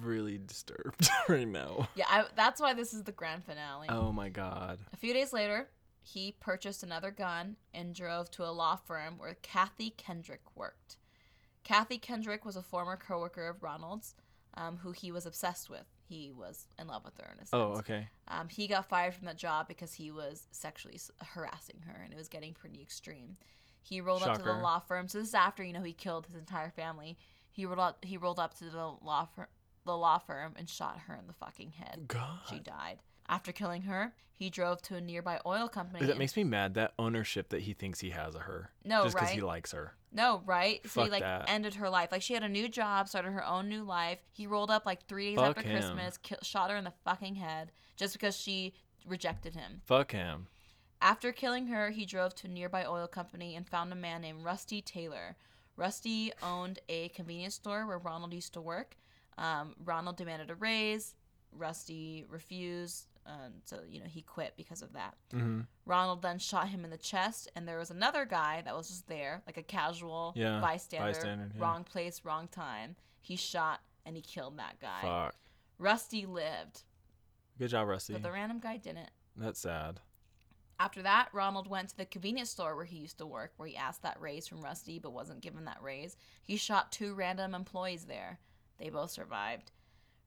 really disturbed right now. Yeah, I, that's why this is the grand finale. Oh my God. A few days later, he purchased another gun and drove to a law firm where Kathy Kendrick worked. Kathy Kendrick was a former coworker of Ronald's, um, who he was obsessed with. He was in love with her in a sense. Oh, okay. Um, he got fired from that job because he was sexually harassing her, and it was getting pretty extreme. He rolled Shocker. up to the law firm. So this is after, you know, he killed his entire family. He rolled up, he rolled up to the law fir- the law firm and shot her in the fucking head. God. She died. After killing her, he drove to a nearby oil company. That makes me mad, that ownership that he thinks he has of her. No, just right? Just because he likes her. No, right? Fuck so he, like, that. ended her life. Like, she had a new job, started her own new life. He rolled up, like, three days Fuck after him. Christmas, kill- shot her in the fucking head just because she rejected him. Fuck him. After killing her, he drove to a nearby oil company and found a man named Rusty Taylor. Rusty owned a convenience store where Ronald used to work. Um, Ronald demanded a raise. Rusty refused. Um, so, you know, he quit because of that. Mm-hmm. Ronald then shot him in the chest, and there was another guy that was just there, like a casual yeah, bystander, bystander yeah. wrong place, wrong time. He shot, and he killed that guy. Fuck. Rusty lived. Good job, Rusty. But the random guy didn't. That's sad. After that, Ronald went to the convenience store where he used to work, where he asked that raise from Rusty but wasn't given that raise. He shot two random employees there. They both survived.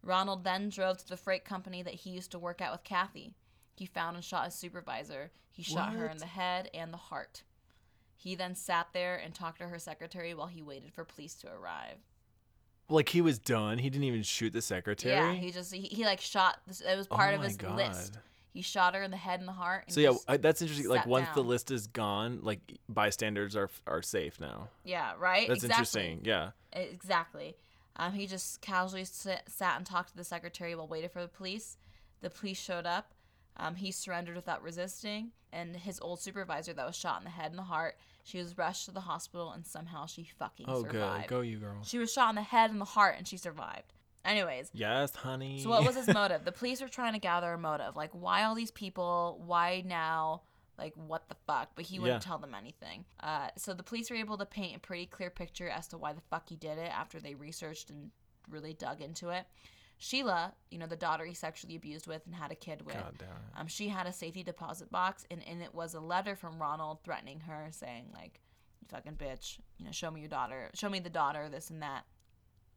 Ronald then drove to the freight company that he used to work at with Kathy. He found and shot his supervisor. He shot what? her in the head and the heart. He then sat there and talked to her secretary while he waited for police to arrive. Like, he was done? He didn't even shoot the secretary? Yeah, he just, he, he like shot, this, it was part oh of his God. list. He shot her in the head and the heart. And so yeah, I, that's interesting. Like, once down. the list is gone, like, bystanders are are safe now. Yeah, right? That's exactly. interesting, yeah. Exactly. Um, he just casually sit, sat and talked to the secretary while waiting for the police. The police showed up. Um, he surrendered without resisting. And his old supervisor that was shot in the head and the heart, she was rushed to the hospital, and somehow she fucking oh, survived. Oh, good. Go you, girl. She was shot in the head and the heart, and she survived. Anyways. Yes, honey. So what was his motive? The police were trying to gather a motive. Like, why all these people? Why now? Like, what the fuck? But he wouldn't yeah. tell them anything. Uh, so the police were able to paint a pretty clear picture as to why the fuck he did it after they researched and really dug into it. Sheila, you know, the daughter he sexually abused with and had a kid with, God damn it. Um, she had a safety deposit box, and in it was a letter from Ronald threatening her, saying, like, you fucking bitch, you know, show me your daughter, show me the daughter, this and that.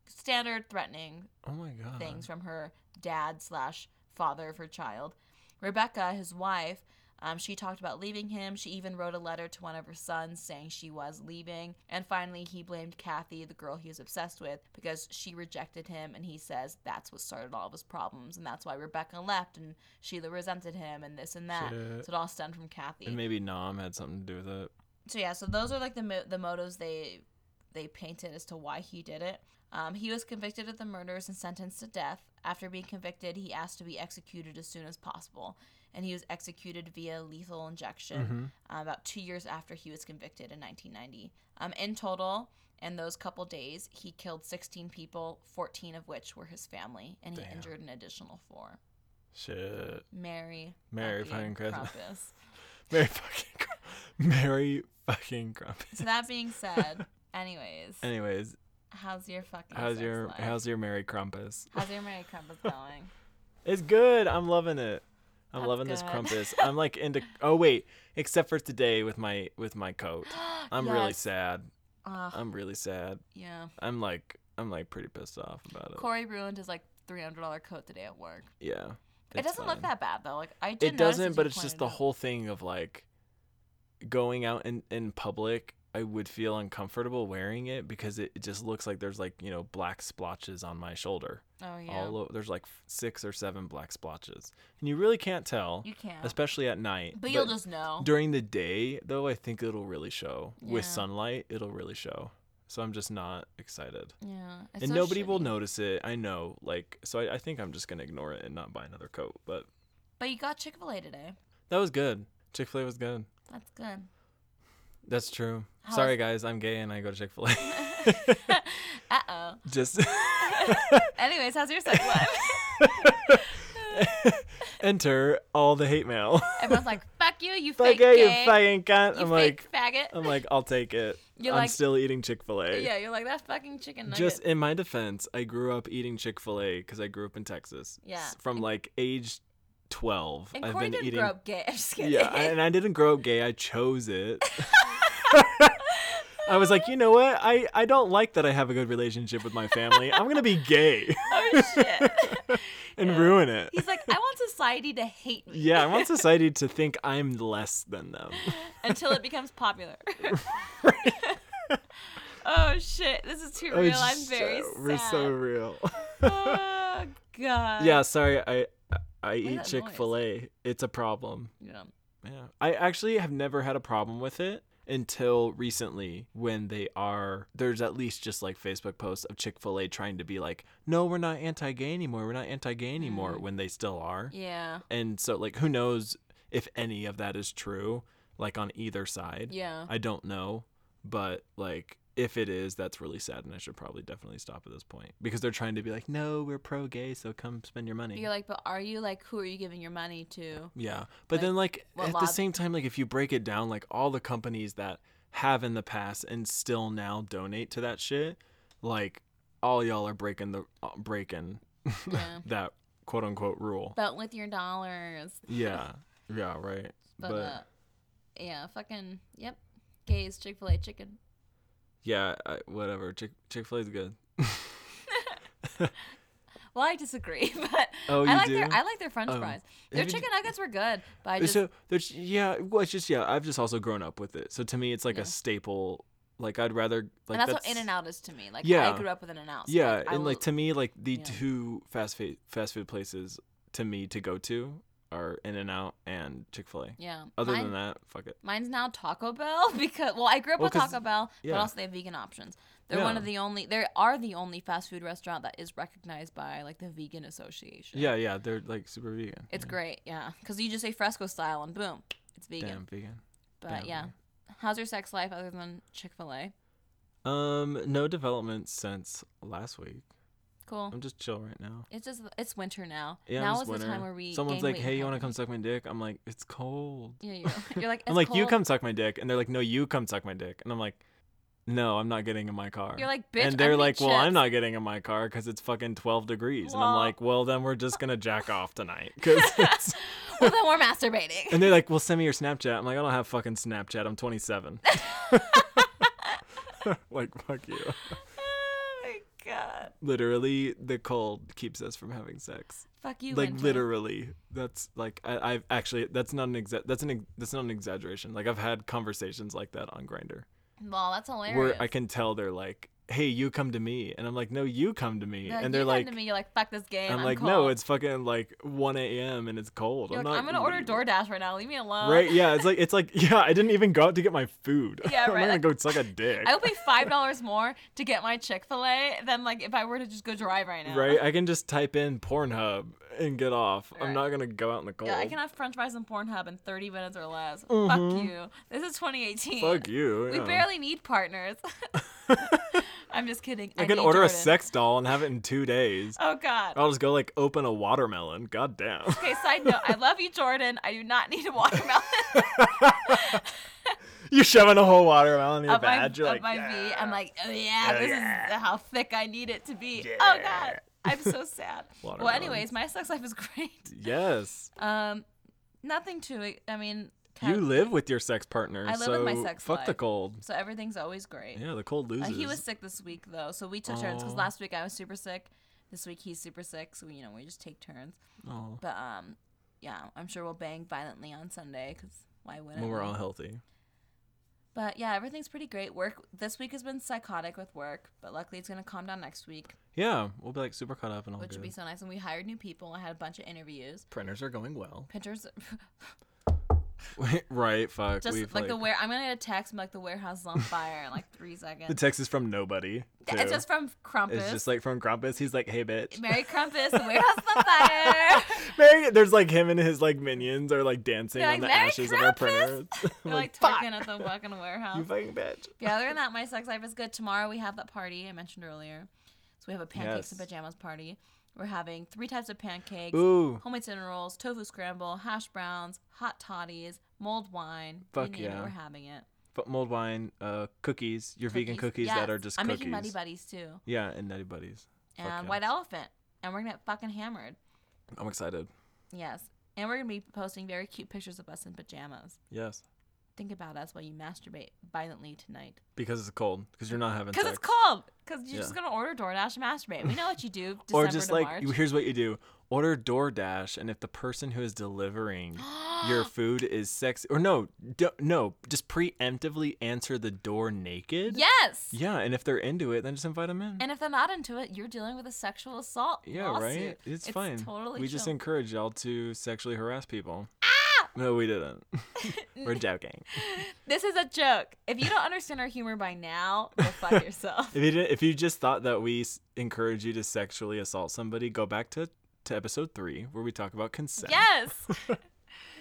Standard threatening oh my God. things from her dad slash father of her child. Rebecca, his wife, Um, she talked about leaving him. She even wrote a letter to one of her sons saying she was leaving. And finally, he blamed Kathy, the girl he was obsessed with, because she rejected him. And he says that's what started all of his problems. And that's why Rebecca left and Sheila resented him and this and that. Shit. So it all stemmed from Kathy. And maybe Nom had something to do with it. So yeah, so those are like the mo- the motives they they painted as to why he did it. Um, he was convicted of the murders and sentenced to death. After being convicted, he asked to be executed as soon as possible. And he was executed via lethal injection mm-hmm. uh, about two years after he was convicted in nineteen ninety. Um, in total, in those couple days, he killed sixteen people, fourteen of which were his family, and he Damn. injured an additional four. Shit. Merry, Merry fucking Krampus. Merry fucking Krampus. Merry fucking Krampus. So that being said, anyways. Anyways. How's your fucking How's your life? How's your Merry Krampus? How's your Merry Krampus going? It's good. I'm loving it. I'm That's loving good. this Krampus. I'm like into. Oh wait, except for today with my with my coat. I'm yes. really sad. Uh, I'm really sad. Yeah. I'm like I'm like pretty pissed off about it. Corey ruined his like three hundred dollars coat today at work. Yeah. It doesn't fine. look that bad though. Like I did. It doesn't, but it's just the out. whole thing of like, going out in, in public, I would feel uncomfortable wearing it because it, it just looks like there's like, you know, black splotches on my shoulder. Oh, yeah. All o- there's like six or seven black splotches. And you really can't tell. You can't. Especially at night. But, but you'll just know. During the day, though, I think it'll really show. Yeah. With sunlight, it'll really show. So I'm just not excited. Yeah. It's and so nobody shitty. Will notice it. I know. Like, so I, I think I'm just going to ignore it and not buy another coat. But But you got Chick-fil-A today. That was good. Chick-fil-A was good. That's good. That's true. How Sorry, is- guys. I'm gay and I go to Chick-fil-A. Uh-oh. Just. Anyways, how's your sex life? Enter all the hate mail. Everyone's like, fuck you, you fake gay. Fuck you, you fucking cunt. You I'm fake like, faggot. I'm like, I'll take it. You're I'm like, still eating Chick-fil-A. Yeah, you're like, that fucking chicken nugget. Just in my defense, I grew up eating Chick-fil-A because I grew up in Texas. Yeah. From like age twelve. And I've Corey been didn't eating... grow up gay. I'm just kidding. Yeah, and I didn't grow up gay. I chose it. I was like, you know what? I, I don't like that I have a good relationship with my family. I'm going to be gay. Oh, shit. And yeah. ruin it. He's like, I want society to hate me. Yeah, I want society to think I'm less than them. Until it becomes popular. Oh, shit. This is too real. Oh, I'm very so, sad. We're so real. Oh, God. Yeah, sorry. I... I Why eat Chick-fil-A. Noise? It's a problem. Yeah. Yeah. I actually have never had a problem with it until recently when they are, there's at least just like Facebook posts of Chick-fil-A trying to be like, no, we're not anti-gay anymore. We're not anti-gay anymore mm. when they still are. Yeah. And so like, who knows if any of that is true, like on either side. Yeah. I don't know. But like, if it is, that's really sad, and I should probably definitely stop at this point because they're trying to be like, no, we're pro-gay, so come spend your money. You're like, but are you like, who are you giving your money to? Yeah, but like, then like at lobby? The same time, like if you break it down, like all the companies that have in the past and still now donate to that shit, like all y'all are breaking the uh, breaking yeah. that quote unquote rule. But with your dollars. Yeah, yeah, right. But, but uh, yeah, fucking yep, gays, Chick-fil-A chicken. Yeah, I, whatever. Chick Chick-fil-A is good. Well, I disagree, but oh, I like do? their I like their French um, fries. Their chicken nuggets were good, but I just so there's yeah. Well, it's just yeah. I've just also grown up with it, so to me, it's like yeah. a staple. Like I'd rather like and that's, that's what In-N-Out is to me. Like yeah. I grew up with In-N-Out. So yeah, like, and will, like to me, like the yeah. two fast food fast food places to me to go to. Are In-N-Out and Chick-fil-A. Yeah. Other Mine, than that, fuck it. Mine's now Taco Bell because, well, I grew up well, with Taco Bell, yeah. but also they have vegan options. They're yeah. one of the only, they are the only fast food restaurant that is recognized by like the Vegan Association. Yeah, yeah, they're like super vegan. It's yeah. great, yeah, because you just say Fresco style and boom, it's vegan. Damn vegan. But Damn yeah, vegan. How's your sex life other than Chick-fil-A? Um, no development since last week. Cool. I'm just chill right now. It's just it's winter now. Yeah, now is winter. The time where we. Someone's like, "Hey, you want to come suck my dick?" I'm like, "It's cold." Yeah, you're, you're like. It's I'm like, cold. "You come suck my dick," and they're like, "No, you come suck my dick," and I'm like, "No, I'm not getting in my car." You're like, "Bitch," and they're I'm like, "Well, chips. I'm not getting in my car because it's fucking twelve degrees," well. And I'm like, "Well, then we're just gonna jack off tonight." Cause it's well, then we're masturbating. And they're like, "Well, send me your Snapchat." I'm like, "I don't have fucking Snapchat. I'm twenty-seven." Like, fuck you. God. Literally, the cold keeps us from having sex. Fuck you. Like winter. Literally, that's like I, I've actually that's not an exa- that's an that's not an exaggeration. Like I've had conversations like that on Grindr. Well, that's hilarious. Where I can tell they're like, "Hey, you come to me," and I'm like, "No, you come to me," like, and they're you like, come to me. You're like, "Fuck this game." I'm, I'm like, cold. "No, it's fucking like one a.m. and it's cold." You're I'm like, not. I'm gonna order DoorDash right now. Leave me alone. Right? Yeah. It's like it's like yeah. I didn't even go out to get my food. Yeah. I'm right. gonna like, go suck a dick. I will pay five dollars more to get my Chick-fil-A than like if I were to just go drive right now. Right. I can just type in Pornhub and get off. Right. I'm not gonna go out in the cold. Yeah. I can have French fries and Pornhub in thirty minutes or less. Mm-hmm. Fuck you. This is twenty eighteen. Fuck you. Yeah. We barely need partners. I'm just kidding. I, I can order Jordan. a sex doll and have it in two days. Oh, God. I'll just go, like, open a watermelon. God damn. Okay, side note. I love you, Jordan. I do not need a watermelon. You're shoving a whole watermelon in your badge. You're like, my yeah. V. I'm like, oh, yeah, oh, this yeah. is how thick I need it to be. Yeah. Oh, God. I'm so sad. Watermelon. Well, anyways, my sex life is great. Yes. Um, Nothing to it. I mean... You live with your sex partner. I live so with my sex fuck life. The cold. So everything's always great. Yeah, the cold loses. Uh, he was sick this week, though, so we took Aww. turns. Because last week I was super sick. This week he's super sick, so, we, you know, we just take turns. Aww. But, um, yeah, I'm sure we'll bang violently on Sunday, because why wouldn't we? Well, we're all healthy. But yeah, everything's pretty great. Work this week has been psychotic with work, but luckily it's going to calm down next week. Yeah, we'll be like super caught up and all. Which good. Would be so nice. And we hired new people. I had a bunch of interviews. Printers are going well. Printers. Right, fuck. Just We've, like, like the where I'm gonna get a text like the warehouse is on fire in like three seconds. The text is from nobody. Too. It's just from Krampus. It's just like from Krampus. He's like, "Hey, bitch, Merry Krampus, the warehouse is on fire." Merry. There's like him and his like minions are like dancing like, on the Merry ashes Krampus! Of our printers. They're like, like twerking at the fucking warehouse. You fucking bitch. Yeah, other than that, my sex life is good. Tomorrow we have that party I mentioned earlier. So we have a pancakes yes. and pajamas party. We're having three types of pancakes, Ooh. homemade cinnamon rolls, tofu scramble, hash browns, hot toddies, mulled wine. Fuck you name yeah. it, we're having it. But mulled wine, uh, cookies, your cookies. vegan cookies yes. that are just I'm cookies. I'm making Nutty Buddies, too. Yeah, and Nutty Buddies. And Fuck White yes. Elephant. And we're going to get fucking hammered. I'm excited. Yes. And we're going to be posting very cute pictures of us in pajamas. Yes. Think about us while you masturbate violently tonight. Because it's cold. Because you're not having sex. Because it's cold. Because you're yeah. just going to order DoorDash and masturbate. We know what you do. December or just to like, March. Here's what you do. Order DoorDash, and if the person who is delivering your food is sexy. Or no, do, no, just preemptively answer the door naked. Yes. Yeah, and if they're into it, then just invite them in. And if they're not into it, you're dealing with a sexual assault Yeah, lawsuit. Right? It's, it's fine. Totally we chill. Just encourage y'all to sexually harass people. No, we didn't. We're joking. This is a joke. If you don't understand our humor by now, go fuck yourself. If you didn't, if you just thought that we s- encourage you to sexually assault somebody, go back to, to episode three where we talk about consent. Yes.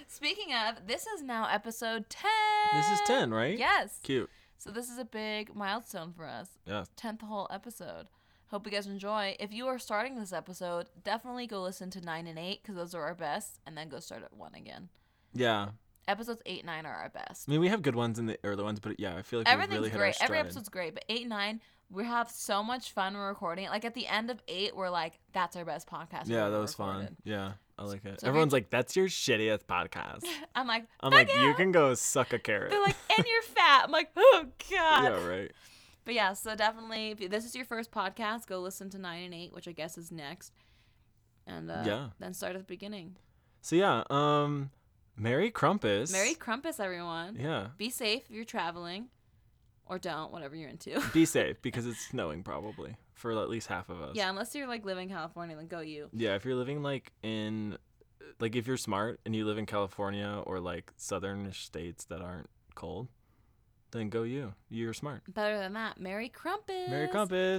Speaking of, this is now episode ten. This is ten, right? Yes. Cute. So this is a big milestone for us. Yeah. tenth whole episode. Hope you guys enjoy. If you are starting this episode, definitely go listen to nine and eight because those are our best, and then go start at one again. Yeah. Episodes eight and nine are our best. I mean, we have good ones in the early ones, but yeah, I feel like everything's we really hit great. Our stride. Every episode's great, but eight and nine, we have so much fun when we're recording it. Like at the end of eight, we're like, that's our best podcast. Yeah, that was recorded. Fun. Yeah, I like it. So everyone's like, that's your shittiest podcast. I'm like, I'm like, yeah. You can go suck a carrot. They're like, and you're fat. I'm like, oh, God. Yeah, right. But yeah, so definitely, if this is your first podcast, go listen to nine and eight, which I guess is next. And uh, yeah. then start at the beginning. So yeah, um... Merry Krampus. Merry Krampus, everyone. Yeah. Be safe if you're traveling or don't, whatever you're into. Be safe because it's snowing probably for at least half of us. Yeah, unless you're like living in California, then go you. Yeah, if you're living like in, like if you're smart and you live in California or like southern states that aren't cold, then go you. You're smart. Better than that. Merry Krampus. Merry Krampus.